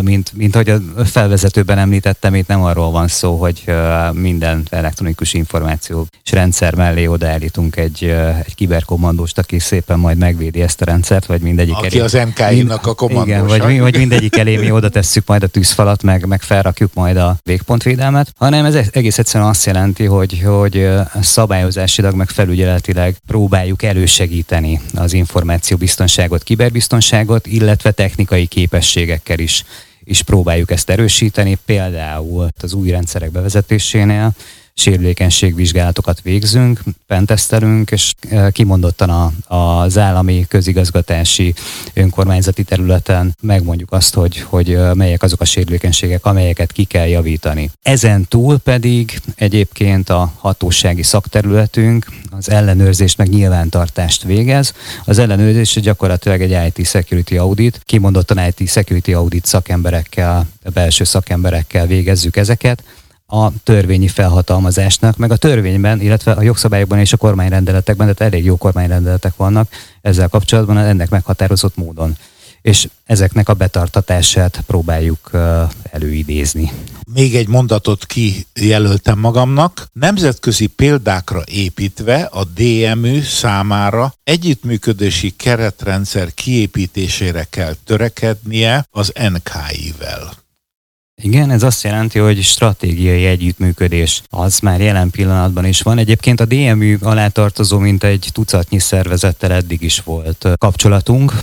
mint, mint ahogy a felvezetőben említettem, itt nem arról van szó, hogy minden elektronikus információs rendszer mellé odaállítunk egy, egy kiberkommandóst, aki szépen majd megvédi ezt a rendszert, vagy mindegyik aki az en ká i-nak a kommandósa. Igen, vagy, vagy mindegyik elé mi oda tesszük majd a tűzfalat, meg, meg felrakjuk majd a végpontvédelmet, hanem ez egész egyszerűen azt jelenti, hogy Hogy, hogy szabályozásilag, meg felügyeletileg próbáljuk elősegíteni az információbiztonságot, kiberbiztonságot, illetve technikai képességekkel is, is próbáljuk ezt erősíteni. Például az új rendszerek bevezetésénél sérülékenységvizsgálatokat végzünk, pentesztelünk, és kimondottan a, az állami, közigazgatási, önkormányzati területen megmondjuk azt, hogy, hogy melyek azok a sérülékenységek, amelyeket ki kell javítani. Ezen túl pedig egyébként a hatósági szakterületünk az ellenőrzést meg nyilvántartást végez. Az ellenőrzés gyakorlatilag egy i té security audit, kimondottan i té security audit szakemberekkel, belső szakemberekkel végezzük ezeket, a törvényi felhatalmazásnak, meg a törvényben, illetve a jogszabályokban és a kormányrendeletekben, tehát elég jó kormányrendeletek vannak ezzel kapcsolatban, ennek meghatározott módon. És ezeknek a betartatását próbáljuk előidézni. Még egy mondatot kijelöltem magamnak. Nemzetközi példákra építve a dé em ű számára együttműködési keretrendszer kiépítésére kell törekednie az en ká i-vel. Igen, ez azt jelenti, hogy stratégiai együttműködés az már jelen pillanatban is van. Egyébként a dé em ű alá tartozó mintegy tucatnyi szervezettel eddig is volt kapcsolatunk,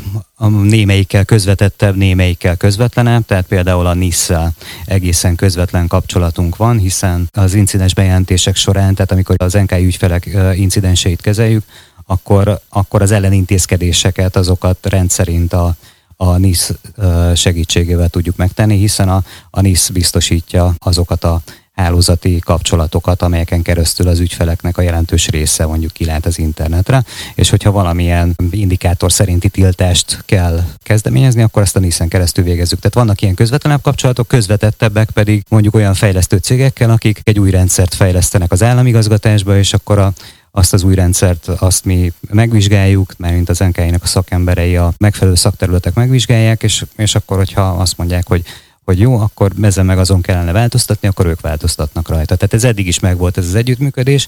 némelyikkel közvetettebb, némelyikkel közvetlenebb, tehát például a nisz-szel egészen közvetlen kapcsolatunk van, hiszen az incidens bejelentések során, tehát amikor az en ká i ügyfelek incidenseit kezeljük, akkor, akkor az ellenintézkedéseket, azokat rendszerint a a nisz segítségével tudjuk megtenni, hiszen a, a nisz biztosítja azokat a hálózati kapcsolatokat, amelyeken keresztül az ügyfeleknek a jelentős része mondjuk kilát az internetre, és hogyha valamilyen indikátor szerinti tiltást kell kezdeményezni, akkor ezt a niszen keresztül végezzük. Tehát vannak ilyen közvetlenebb kapcsolatok, közvetettebbek pedig mondjuk olyan fejlesztő cégekkel, akik egy új rendszert fejlesztenek az államigazgatásba, és akkor a azt az új rendszert, azt mi megvizsgáljuk, mármint az en ká i-nek a szakemberei a megfelelő szakterületek megvizsgálják, és, és akkor, hogyha azt mondják, hogy, hogy jó, akkor ezen meg azon kellene változtatni, akkor ők változtatnak rajta. Tehát ez eddig is megvolt ez az együttműködés.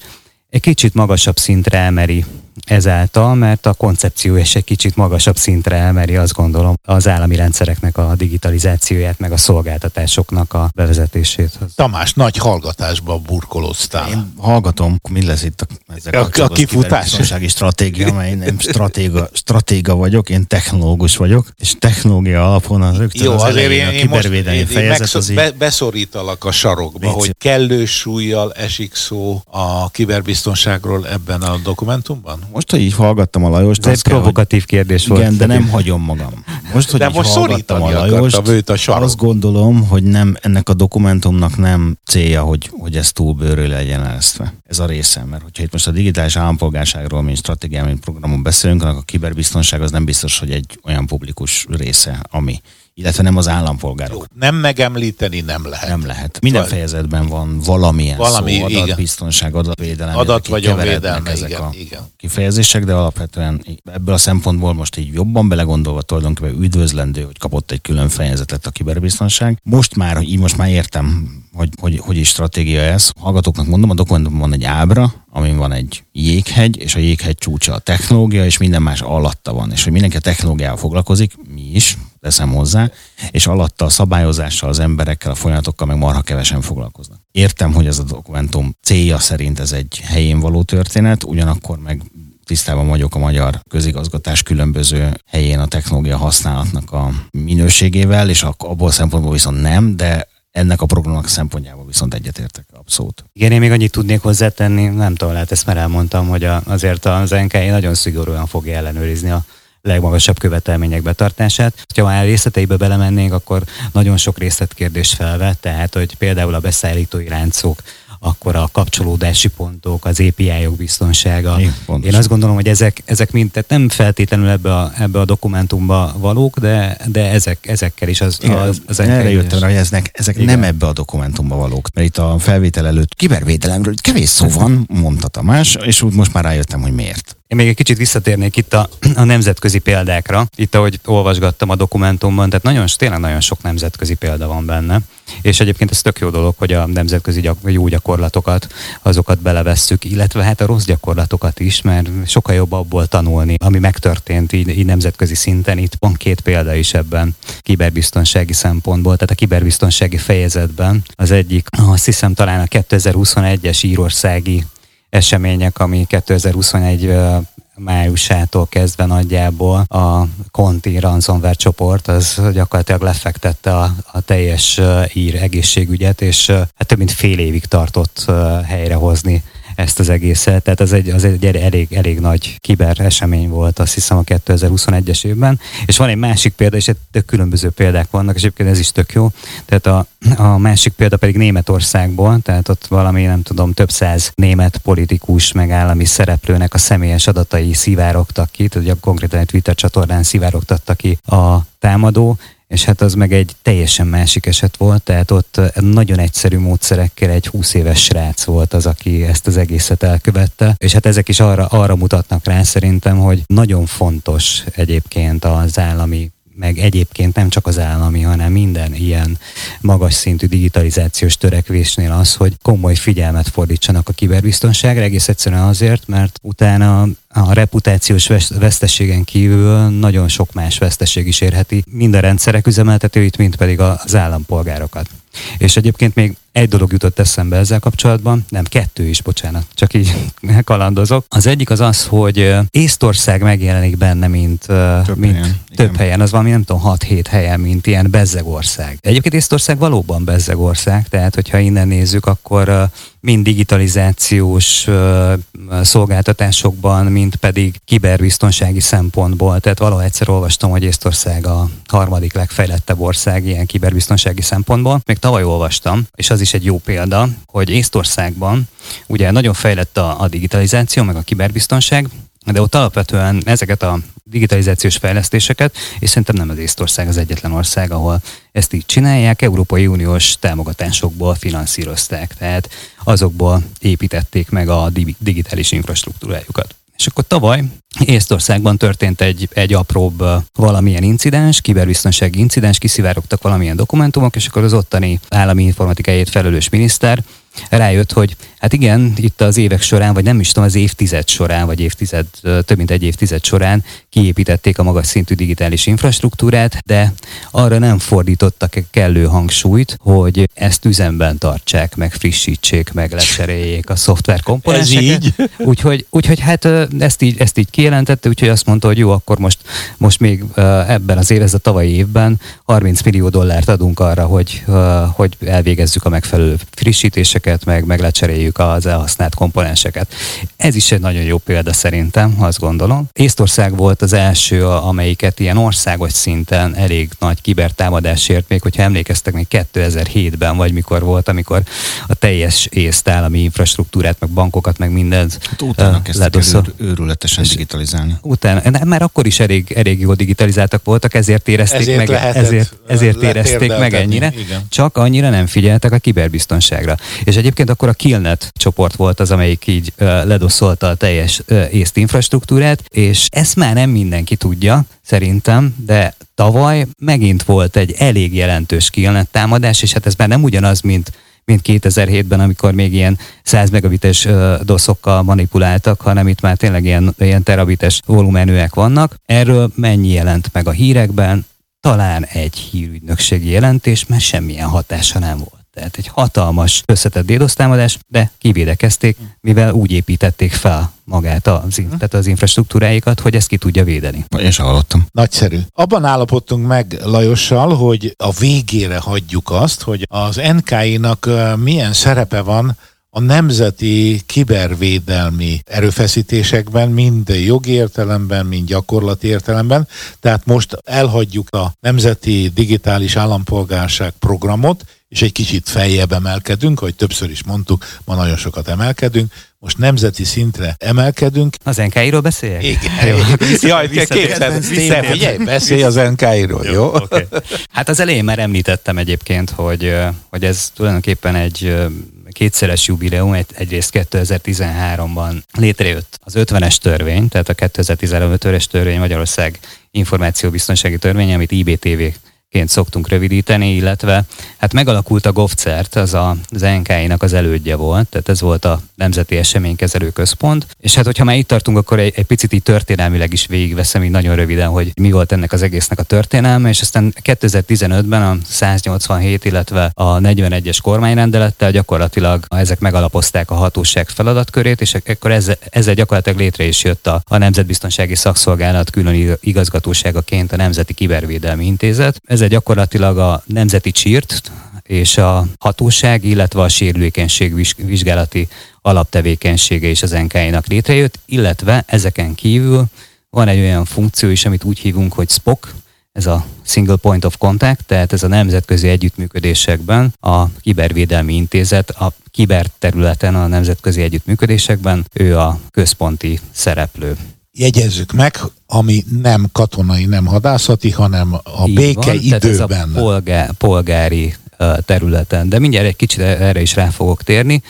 Egy kicsit magasabb szintre emeli ezáltal, mert a koncepció is egy kicsit magasabb szintre emeli, azt gondolom, az állami rendszereknek a digitalizációját, meg a szolgáltatásoknak a bevezetését. Tamás, nagy hallgatásban burkolóztál. Én hallgatom, mi lesz itt ezzel kapcsolatban a kiberbiztonsági stratégia, mert én nem stratéga, stratéga vagyok, én technológus vagyok, és technológia alapon az rögtön az elején a kibervédelmi fejezet. Én be, beszorítalak a sarokba, hogy kellő súllyal esik szó a kiberbiztonságról ebben a dokumentumban? Most, hogy így hallgattam a Lajost... Ez egy provokatív kérdés volt. Igen, de nem hagyom magam. Most, hogy de most szorítani a Lajost, őt a sarok. Azt gondolom, hogy nem, ennek a dokumentumnak nem célja, hogy, hogy ez túl bőrül legyen elesztve. Ez a részem, mert hogyha itt most a digitális állampolgárságról, mint stratégia, mint programon beszélünk, annak a kiberbiztonság az nem biztos, hogy egy olyan publikus része, ami... illetve nem az állampolgárok. Jó, nem megemlíteni nem lehet. Nem lehet. Minden Val- fejezetben van valamilyen valami, szó, adatbiztonság, adatvédelem. Adat vagy védelme, ezek igen, a igen. kifejezések, de alapvetően ebből a szempontból most így jobban belegondolva tulajdonképpen üdvözlendő, hogy kapott egy külön fejezetet a kiberbiztonság. Most már, így most már értem, hogy, hogy, hogy is stratégia ez. Hallgatóknak mondom, a dokumentumban van egy ábra, amin van egy jéghegy, és a jéghegy csúcsa a technológia, és minden más alatta van. És hogy mindenki a technológiával foglalkozik, mi is, teszem hozzá, és alatta a szabályozással, az emberekkel, a folyamatokkal meg marha kevesen foglalkoznak. Értem, hogy ez a dokumentum célja szerint ez egy helyén való történet, ugyanakkor meg tisztában vagyok a magyar közigazgatás különböző helyén a technológia használatnak a minőségével, és abból szempontból viszont nem, de ennek a programnak szempontjából viszont egyetértek abszolút. Igen, én még annyit tudnék hozzátenni, nem tudom, lehet ezt már elmondtam, hogy a, azért az en ká i nagyon szigorúan fogja ellenőrizni a legmagasabb követelmények betartását. Ha már részleteibe belemennénk, akkor nagyon sok részletkérdés felvet, tehát hogy például a beszállítói láncok, akkor a kapcsolódási pontok, az á pé í-ok biztonsága. Én, Én azt gondolom, hogy ezek, ezek mind, tehát nem feltétlenül ebbe a, ebbe a dokumentumba valók, de, de ezek, ezekkel is az... Igen, az, az erre jöttem rá, hogy eznek, ezek igen. nem ebbe a dokumentumba valók. Mert itt a felvétel előtt kibervédelemről kevés szó van, mondta Tamás, és úgy most már rájöttem, hogy miért. Én még egy kicsit visszatérnék itt a, a nemzetközi példákra. Itt, ahogy olvasgattam a dokumentumban, tehát nagyon, tényleg nagyon sok nemzetközi példa van benne. És egyébként ez tök jó dolog, hogy a nemzetközi gyak, jó gyakorlatokat, azokat belevesszük, illetve hát a rossz gyakorlatokat is, mert sokkal jobb abból tanulni, ami megtörtént így, így nemzetközi szinten. Itt van két példa is ebben kiberbiztonsági szempontból, tehát a kiberbiztonsági fejezetben. Az egyik, azt hiszem talán a kétezer-huszonegyes írországi események, ami kétezer-huszonegy májusától kezdve nagyjából a Conti ransomware csoport, az gyakorlatilag lefektette a, a teljes ír egészségügyet, és hát több mint fél évig tartott helyrehozni ezt az egészet. Tehát az egy, az egy elég, elég nagy kiber esemény volt, azt hiszem a kétezer-huszonegyes évben. És van egy másik példa, és tök különböző példák vannak, és egyébként ez is tök jó. Tehát a, a másik példa pedig Németországból, tehát ott valami, nem tudom, több száz német politikus meg állami szereplőnek a személyes adatai szivárogtak ki, tehát ugye konkrétan egy Twitter csatornán szivárogtatta ki a támadó, és hát az meg egy teljesen másik eset volt, tehát ott nagyon egyszerű módszerekkel egy húsz éves srác volt az, aki ezt az egészet elkövette, és hát ezek is arra, arra mutatnak rá szerintem, hogy nagyon fontos egyébként az állami, meg egyébként nem csak az állami, hanem minden ilyen magas szintű digitalizációs törekvésnél az, hogy komoly figyelmet fordítsanak a kiberbiztonságra, egész egyszerűen azért, mert utána a reputációs veszteségen kívül nagyon sok más veszteség is érheti mind a rendszerek üzemeltetőit, mind pedig az állampolgárokat. És egyébként még egy dolog jutott eszembe ezzel kapcsolatban, nem, kettő is, bocsánat, csak így kalandozok. Az egyik az az, hogy Észtország megjelenik benne, mint több, mint helyen. több helyen, az valami nem tudom, hat-hét helyen, mint ilyen bezzegország. Egyébként Észtország valóban bezzegország, tehát hogyha innen nézzük, akkor mind digitalizációs szolgáltatásokban, mind pedig kiberbiztonsági szempontból. Tehát valahogy egyszer olvastam, hogy Észtország a harmadik legfejlettebb ország ilyen kiberbiztonsági szempontból. Még tavaly olvastam, és az is egy jó példa, hogy Észtországban ugye nagyon fejlett a, a digitalizáció, meg a kiberbiztonság, de ott alapvetően ezeket a digitalizációs fejlesztéseket, és szerintem nem az Észtország az egyetlen ország, ahol ezt így csinálják, Európai Uniós támogatásokból finanszírozták, tehát azokból építették meg a digitális infrastruktúrájukat. És akkor tavaly Észtországban történt egy, egy apróbb valamilyen incidens, kiberbiztonsági incidens, kiszivárogtak valamilyen dokumentumok, és akkor az ottani állami informatikáért felelős miniszter rájött, hogy hát igen, itt az évek során, vagy nem is tudom, az évtized során, vagy évtized, több mint egy évtized során kiépítették a magas szintű digitális infrastruktúrát, de arra nem fordítottak kellő hangsúlyt, hogy ezt üzemben tartsák, meg frissítsék, meg lecseréljék a szoftver komponenseket. Úgyhogy, úgyhogy hát ezt így, ezt így kijelentette, úgyhogy azt mondta, hogy jó, akkor most, most még ebben az év, ez a tavalyi évben harminc millió dollárt adunk arra, hogy, hogy elvégezzük a megfelelő frissítéseket, komponenseket, meg, meg lecseréljük az elhasznált komponenseket. Ez is egy nagyon jó példa szerintem, azt gondolom. Észtország volt az első, amelyiket ilyen országos szinten elég nagy kibertámadásért, még hogyha emlékeztek, még kétezer-hétben vagy mikor volt, amikor a teljes észtállami infrastruktúrát, meg bankokat, meg mindent hát utána kezdtek őrületesen digitalizálni. Utána, már akkor is elég, elég jó digitalizáltak voltak, ezért érezték ezért meg, ezért, ezért érezték meg ennyire, igen. Csak annyira nem figyeltek a kiberbiztonságra. És egyébként akkor a Killnet csoport volt az, amelyik így ledoszolta a teljes észt infrastruktúrát, és ezt már nem mindenki tudja, szerintem, de tavaly megint volt egy elég jelentős Killnet támadás, és hát ez már nem ugyanaz, mint mint kétezer-hétben, amikor még ilyen száz megabites doszokkal manipuláltak, hanem itt már tényleg ilyen, ilyen terabites volumenűek vannak. Erről mennyi jelent meg a hírekben? Talán egy hírügynökségi jelentés, mert semmilyen hatása nem volt. Tehát egy hatalmas összetett DDoS támadás, de kivédekezték, mivel úgy építették fel magát az, tehát az infrastruktúráikat, hogy ezt ki tudja védeni. Én sem hallottam. Nagyszerű. Abban állapodtunk meg Lajossal, hogy a végére hagyjuk azt, hogy az en ká i-nak milyen szerepe van a nemzeti kibervédelmi erőfeszítésekben, mind jogi értelemben, mind gyakorlati értelemben. Tehát most elhagyjuk a Nemzeti Digitális Állampolgárság programot, és egy kicsit feljebb emelkedünk, ahogy többször is mondtuk, ma nagyon sokat emelkedünk, most nemzeti szintre emelkedünk. Az en ká i-ról beszéljek? Igen. Jó, vissza, jaj, kétszer, vissza, figyelj, beszélj az en ká i-ról, jó? jó? Okay. Hát az elején már említettem egyébként, hogy, hogy ez tulajdonképpen egy kétszeres jubileum, egy, egyrészt kétezer-tizenháromban létrejött az ötvenes törvény, tehát a kétezer-tizenötös törvény, Magyarország információbiztonsági törvény, amit i bé té vé ként szoktunk rövidíteni, illetve hát megalakult a GovCERT, az a, az en ká i-nak az elődje volt, tehát ez volt a Nemzeti Eseménykezelő Központ, és hát hogyha már itt tartunk, akkor egy, egy picit így történelmileg is végigveszem így nagyon röviden, hogy mi volt ennek az egésznek a történelme, és aztán kétezer-tizenötben a száznyolcvanhét, illetve a negyvenegyes kormányrendelettel gyakorlatilag ezek megalapozták a hatóság feladatkörét, és akkor ezzel, ezzel gyakorlatilag létre is jött a, a Nemzetbiztonsági Szakszolgálat külön igazgatóságaként a Nemzeti Kibervédelmi Intézet. Ez gyakorlatilag a Nemzeti csirt és a hatóság, illetve a sérülékenység vizsgálati alaptevékenysége is az en ká i-nak létrejött, illetve ezeken kívül van egy olyan funkció is, amit úgy hívunk, hogy es pé o cé, ez a Single Point of Contact, tehát ez a nemzetközi együttműködésekben a Kibervédelmi Intézet, a kiberterületen a nemzetközi együttműködésekben ő a központi szereplő. Jegyezzük meg, ami nem katonai, nem hadászati, hanem a békeidőben. A polgá, polgári uh, területen. De mindjárt egy kicsit erre is rá fogok térni.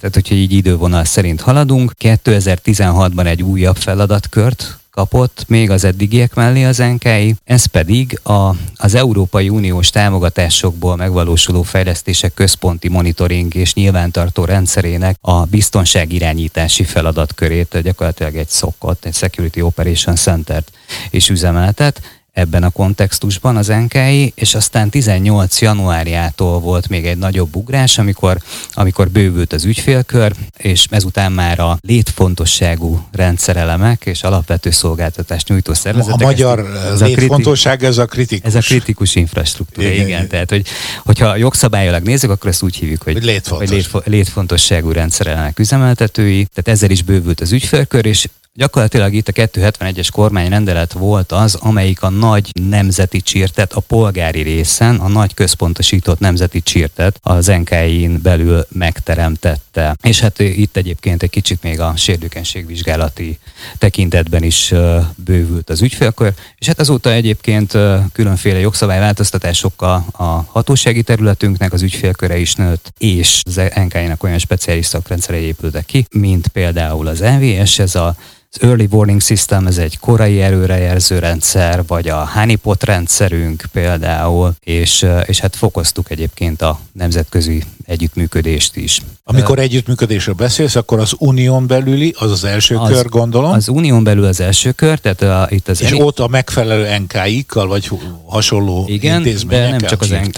Tehát, hogyha így idővonal szerint haladunk, kétezer-tizenhatban egy újabb feladatkört kapott még az eddigiek mellé az en ká i, ez pedig a, az Európai Uniós támogatásokból megvalósuló fejlesztések központi monitoring és nyilvántartó rendszerének a biztonságirányítási feladatkörét, gyakorlatilag egy szokott, egy Security Operation Centert is üzemeltet. Ebben a kontextusban az en ká i, és aztán tizennyolc januárjától volt még egy nagyobb ugrás, amikor, amikor bővült az ügyfélkör, és ezután már a létfontosságú rendszerelemek és alapvető szolgáltatást nyújtó szervezetek. A magyar ez, ez létfontosság, a kriti- ez a kritikus. Ez a kritikus infrastruktúra, igen. igen. igen. Tehát, hogy, hogyha jogszabályolag nézzük, akkor ezt úgy hívjuk, hogy, létfontos. hogy létfo- létfontosságú rendszerelemek üzemeltetői, tehát ezzel is bővült az ügyfélkör, és gyakorlatilag itt a kétszázhetvenegyes kormányrendelet volt az, amelyik a nagy nemzeti csirtet, a polgári részen, a nagy központosított nemzeti csirtet az en ká i-n belül megteremtette. És hát itt egyébként egy kicsit még a sérülékenységvizsgálati tekintetben is bővült az ügyfélkör, és hát azóta egyébként különféle jogszabályváltoztatásokkal a hatósági területünknek az ügyfélköre is nőtt, és az en ká i-nak olyan speciális szakrendszerei épültek ki, mint például az e vé es, ez a Az Early Warning System, ez egy korai előrejelző rendszer, vagy a honeypot rendszerünk például, és, és hát fokoztuk egyébként a nemzetközi együttműködést is. Amikor együttműködésről beszélsz, akkor az unión belüli, az az első az, kör, gondolom? Az unión belül az első kör, tehát a, itt az... És eni... ott a megfelelő en ká i-kkal, vagy hasonló igen, intézményekkel? Igen, de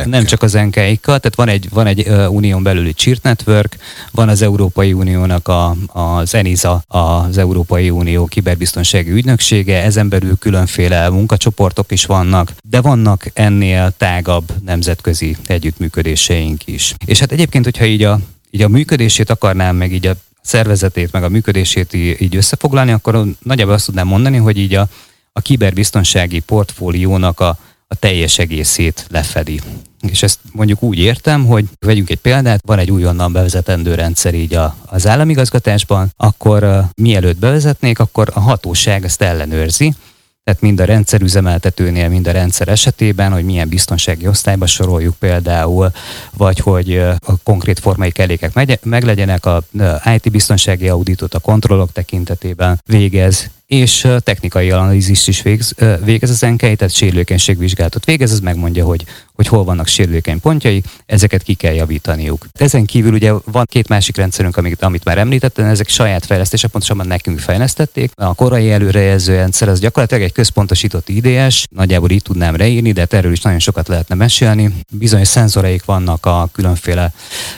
nem csak az, az en ká i-kkal, tehát van egy, van egy uh, unión belüli csirt network, van az Európai Uniónak a, az ENISA, az Európai Unió Kiberbiztonsági Ügynöksége, ezen belül különféle munkacsoportok is vannak, de vannak ennél tágabb nemzetközi együttműködéseink is. És hát egyébként, hogyha így a így a működését akarnám, meg így a szervezetét, meg a működését így összefoglalni, akkor nagyjából azt tudnám mondani, hogy így a, a kiberbiztonsági portfóliónak a, a teljes egészét lefedi. És ezt mondjuk úgy értem, hogy vegyünk egy példát, van egy újonnan bevezetendő rendszer így a, az államigazgatásban, akkor uh, mielőtt bevezetnék, akkor a hatóság ezt ellenőrzi, tehát mind a rendszer üzemeltetőnél, mind a rendszer esetében, hogy milyen biztonsági osztályba soroljuk például, vagy hogy a konkrét formai kellékek meglegyenek, a i té biztonsági auditot a kontrollok tekintetében végez, és technikai analízist is végez, végez az en ká i, tehát sérülékenységvizsgálatot végez, az megmondja, hogy, hogy hol vannak sérülékeny pontjai, ezeket ki kell javítaniuk. Ezen kívül ugye van két másik rendszerünk, amit, amit már említettem, ezek saját fejlesztése, pontosabban nekünk fejlesztették. A korai előrejelző rendszer az gyakorlatilag egy központosított i dé es, nagyjából így tudnám leírni, de erről is nagyon sokat lehetne mesélni. Bizonyos szenzoraik vannak a különféle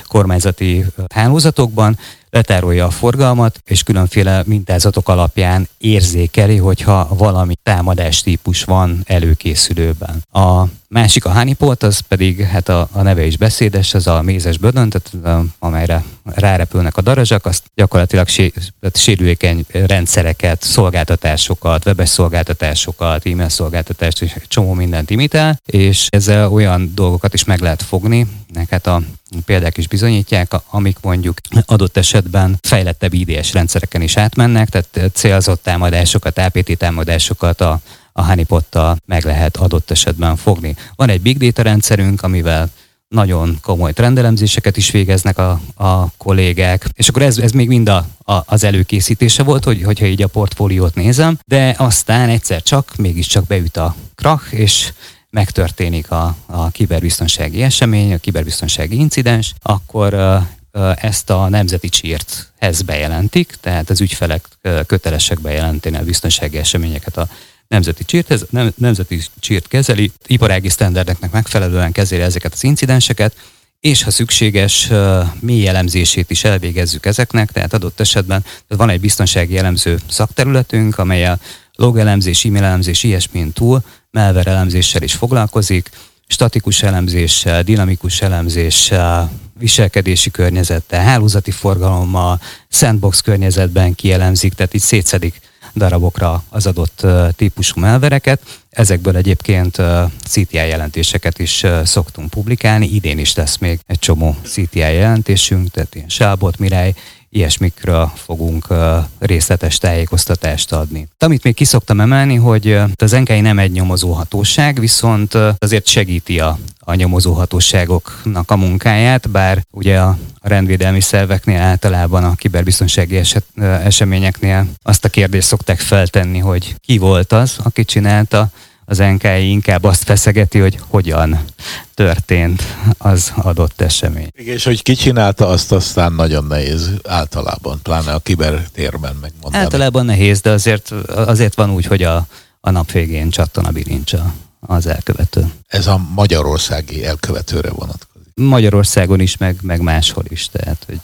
kormányzati hálózatokban, letárolja a forgalmat, és különféle mintázatok alapján érzékeli, hogyha valami támadás típus van előkészülőben. A másik a honeypot, az pedig, hát a, a neve is beszédes, az a mézes bödön, tehát amelyre rárepülnek a darazsak, azt gyakorlatilag sé, sérülékeny rendszereket, szolgáltatásokat, webes szolgáltatásokat, e-mail szolgáltatást, és csomó mindent imitál, és ezzel olyan dolgokat is meg lehet fogni, hát a példák is bizonyítják, amik mondjuk adott esetben fejlettebb i dé es rendszereken is átmennek, tehát célzott támadásokat, á pé té támadásokat a, a honeypottal meg lehet adott esetben fogni. Van egy big data rendszerünk, amivel nagyon komoly trendelemzéseket is végeznek a, a kollégák, és akkor ez, ez még mind a, a, az előkészítése volt, hogy, hogyha így a portfóliót nézem, de aztán egyszer csak, mégiscsak beüt a krach, és megtörténik a, a kiberbiztonsági esemény, a kiberbiztonsági incidens, akkor ezt a Nemzeti csirt-hez bejelentik, tehát az ügyfelek kötelesek bejelenteni a biztonsági eseményeket a Nemzeti csirt-hez, nem, Nemzeti csirt kezeli, iparági sztenderdeknek megfelelően kezeli ezeket az incidenseket, és ha szükséges, mély elemzését is elvégezzük ezeknek, tehát adott esetben van egy biztonsági elemző szakterületünk, amely a logelemzés, e-mail elemzés, ilyesmin túl, malware elemzéssel is foglalkozik, statikus elemzéssel, dinamikus elemzéssel, viselkedési környezettel, hálózati forgalommal, sandbox környezetben kielemzik, tehát így szétszedik darabokra az adott típusú malvereket. Ezekből egyébként cé té i jelentéseket is szoktunk publikálni, idén is lesz még egy csomó cé té i jelentésünk, tehát ilyen sábot, mirály, ilyesmikről fogunk részletes tájékoztatást adni. Amit még kiszoktam emelni, hogy az en ká i nem egy nyomozó hatóság, viszont azért segíti a, a nyomozó hatóságoknak a munkáját, bár ugye a rendvédelmi szerveknél általában a kiberbiztonsági eset, eseményeknél azt a kérdést szokták feltenni, hogy ki volt az, aki csinálta, az en ká i inkább azt feszegeti, hogy hogyan történt az adott esemény. Igen, és hogy ki csinálta, azt aztán nagyon nehéz általában, pláne a kibertérben megmondani. Általában nehéz, de azért, azért van úgy, hogy a, a nap végén csattan a bilincs az elkövető. Ez a magyarországi elkövetőre vonatkozik. Magyarországon is, meg, meg máshol is, tehát hogy,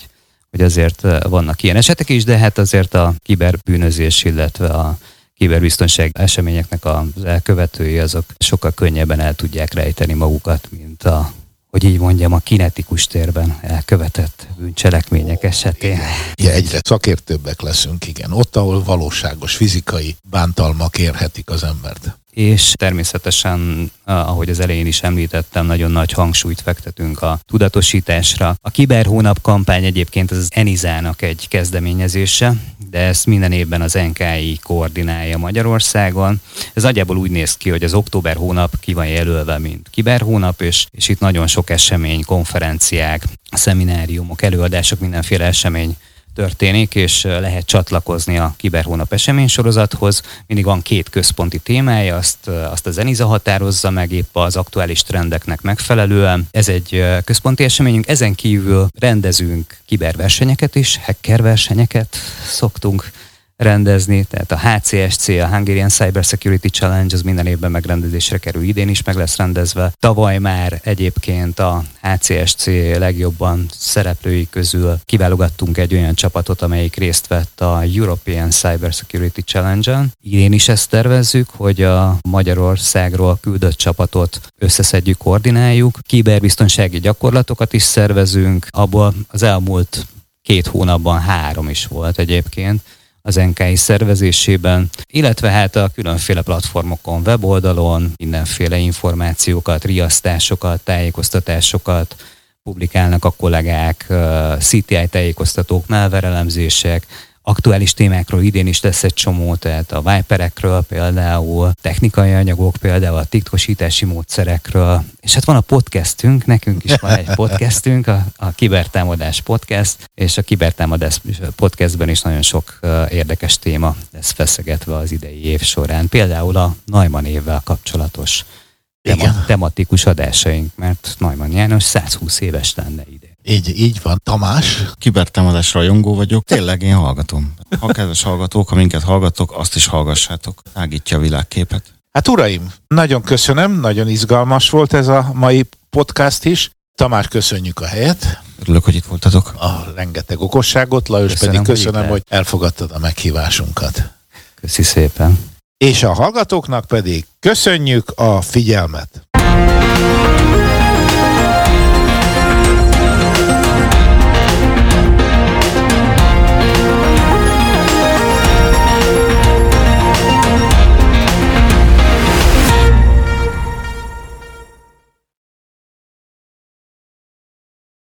hogy azért vannak ilyen esetek is, de hát azért a kiberbűnözés, illetve a kiberbiztonság eseményeknek az elkövetői azok sokkal könnyebben el tudják rejteni magukat, mint a, hogy így mondjam, a kinetikus térben elkövetett bűncselekmények oh, esetén. Igen. Egyre szakértőbbek leszünk, igen. Ott, ahol valóságos fizikai bántalmak érhetik az embert. És természetesen, ahogy az elején is említettem, nagyon nagy hangsúlyt fektetünk a tudatosításra. A Kiberhónap kampány egyébként az enisának egy kezdeményezése, de ezt minden évben az en ká i koordinálja Magyarországon. Ez nagyjából úgy néz ki, hogy az október hónap ki van jelölve, mint kiberhónap, és, és itt nagyon sok esemény, konferenciák, szemináriumok, előadások, mindenféle esemény történik, és lehet csatlakozni a kiberhónap eseménysorozathoz. Mindig van két központi témája, azt, azt az ENISA határozza meg épp az aktuális trendeknek megfelelően. Ez egy központi eseményünk, ezen kívül rendezünk kiberversenyeket is, hackerversenyeket szoktunk rendezni, tehát a há cé es cé, a Hungarian Cyber Security Challenge, az minden évben megrendezésre kerül, idén is meg lesz rendezve. Tavaly már egyébként a há cé es cé legjobban szereplői közül kiválogattunk egy olyan csapatot, amelyik részt vett a European Cyber Security Challenge-en. Idén is ezt tervezzük, hogy a Magyarországról küldött csapatot összeszedjük, koordináljuk, kiberbiztonsági gyakorlatokat is szervezünk, abból az elmúlt két hónapban három is volt egyébként, az en ká i szervezésében, illetve hát a különféle platformokon, weboldalon mindenféle információkat, riasztásokat, tájékoztatásokat publikálnak a kollégák, cé té i tájékoztatók, malware-elemzések, aktuális témákról idén is lesz egy csomó, tehát a viperekről például, technikai anyagok, például a titkosítási módszerekről, és hát van a podcastünk, nekünk is van egy podcastünk, a, a Kibertámadás Podcast, és a Kibertámadás Podcastben is nagyon sok uh, érdekes téma lesz feszegetve az idei év során, például a Neumann évvel kapcsolatos tema- tematikus adásaink, mert Neumann János százhúsz éves lenne idén. Így, így van. Tamás? Kibertámadás rajongó vagyok. Tényleg én hallgatom. Ha kedves hallgatók, ha minket hallgatok, azt is hallgassátok. Tágítja a világképet. Hát uraim, nagyon köszönöm, nagyon izgalmas volt ez a mai podcast is. Tamás, köszönjük a helyet. Örülök, hogy itt voltatok. A rengeteg okosságot, Lajos, köszönöm, pedig köszönöm, hogy, hogy elfogadtad a meghívásunkat. Köszi szépen. És a hallgatóknak pedig köszönjük a figyelmet.